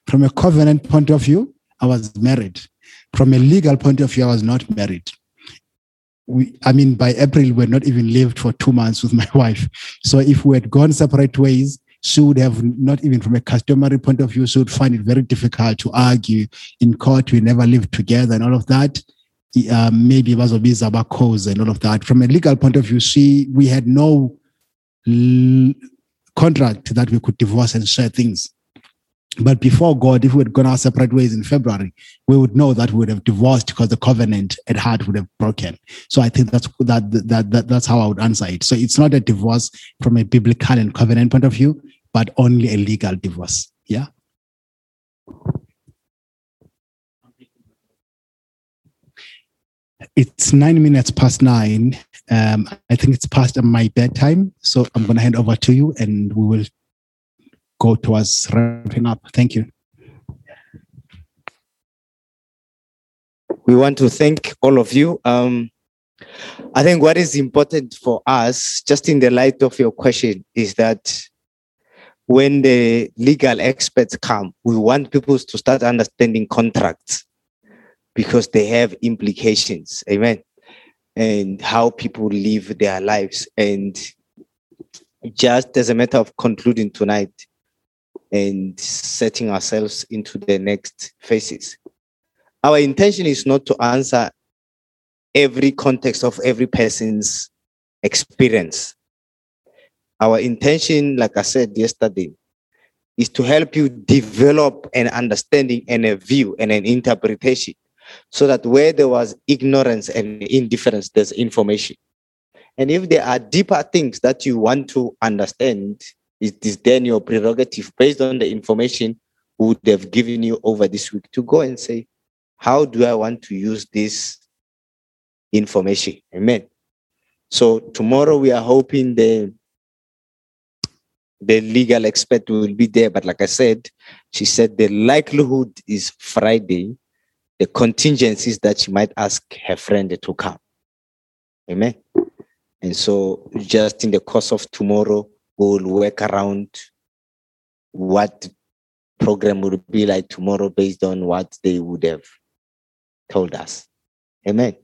From a covenant point of view, I was married. From a legal point of view, I was not married. By April, we had not even lived for 2 months with my wife. So if we had gone separate ways, she would have not, even from a customary point of view, she would find it very difficult to argue in court. We never lived together and all of that. Maybe it was Zabakos and all of that. From a legal point of view, we had no contract that we could divorce and share things. But before God, if we had gone our separate ways in February, we would know that we would have divorced because the covenant at heart would have broken. So I think that's how I would answer it. So it's not a divorce from a biblical and covenant point of view, but only a legal divorce. Yeah. It's 9 minutes past 9. I think it's past my bedtime. So I'm going to hand over to you and we will go towards wrapping up. Thank you. We want to thank all of you. I think what is important for us, just in the light of your question, is that when the legal experts come, we want people to start understanding contracts because they have implications. Amen. And how people live their lives. And just as a matter of concluding tonight, and setting ourselves into the next phases. Our intention is not to answer every context of every person's experience. Our intention, like I said yesterday, is to help you develop an understanding and a view and an interpretation so that where there was ignorance and indifference, there's information. And if there are deeper things that you want to understand, it is then your prerogative based on the information we would have given you over this week to go and say, how do I want to use this information? Amen. So tomorrow we are hoping the legal expert will be there. But like I said, she said the likelihood is Friday. The contingencies that she might ask her friend to come. Amen. And so just in the course of tomorrow, we'll work around what program would be like tomorrow based on what they would have told us. Amen.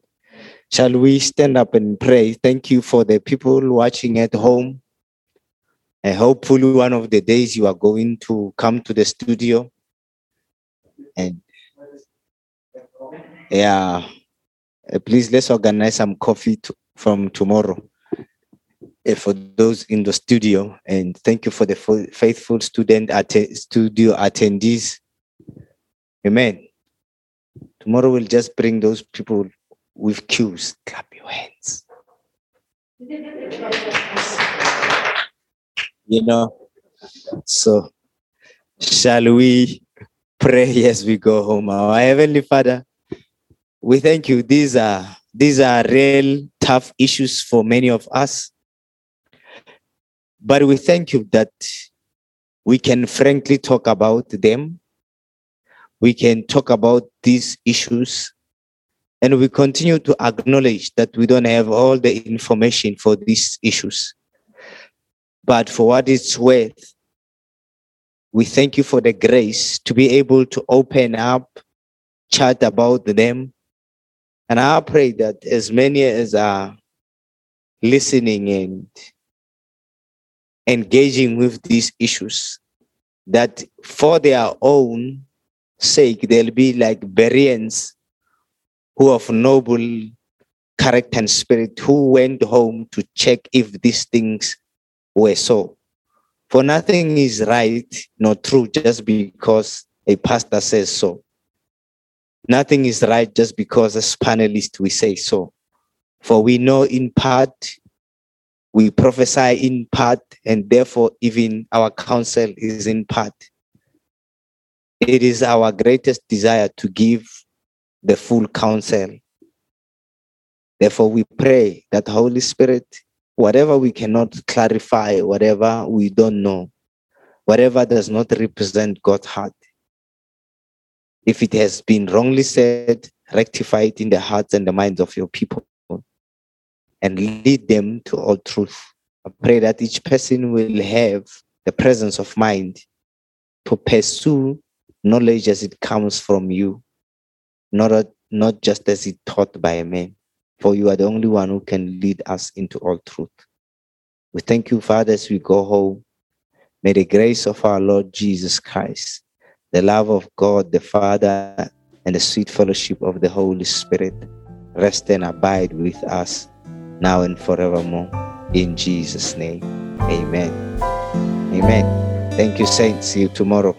Shall we stand up and pray? Thank you for the people watching at home. And hopefully one of the days you are going to come to the studio. And yeah, please let's organize some coffee from tomorrow. For those in the studio, and thank you for the faithful studio attendees. Amen. Tomorrow we'll just bring those people with cues. Clap your hands. You know, so shall we pray as we go home? Our Heavenly Father, we thank you. These are real tough issues for many of us. But we thank you that we can frankly talk about them. We can talk about these issues. And we continue to acknowledge that we don't have all the information for these issues. But for what it's worth, we thank you for the grace to be able to open up, chat about them. And I pray that as many as are listening and engaging with these issues, that for their own sake, they'll be like Bereans who of noble character and spirit, who went home to check if these things were so. For nothing is right nor true just because a pastor says so. Nothing is right just because as panelists we say so. For we know in part, we prophesy in part, and therefore even our counsel is in part. It is our greatest desire to give the full counsel. Therefore we pray that Holy Spirit, whatever we cannot clarify, whatever we don't know, whatever does not represent God's heart, if it has been wrongly said, rectify it in the hearts and the minds of your people and lead them to all truth. I pray that each person will have the presence of mind to pursue knowledge as it comes from you, not just as it taught by a man. For you are the only one who can lead us into all truth. We thank you, Father, as we go home. May the grace of our Lord Jesus Christ, the love of God the Father, and the sweet fellowship of the Holy Spirit rest and abide with us now and forevermore. In Jesus' name, amen. Amen. Thank you, saints. See you tomorrow.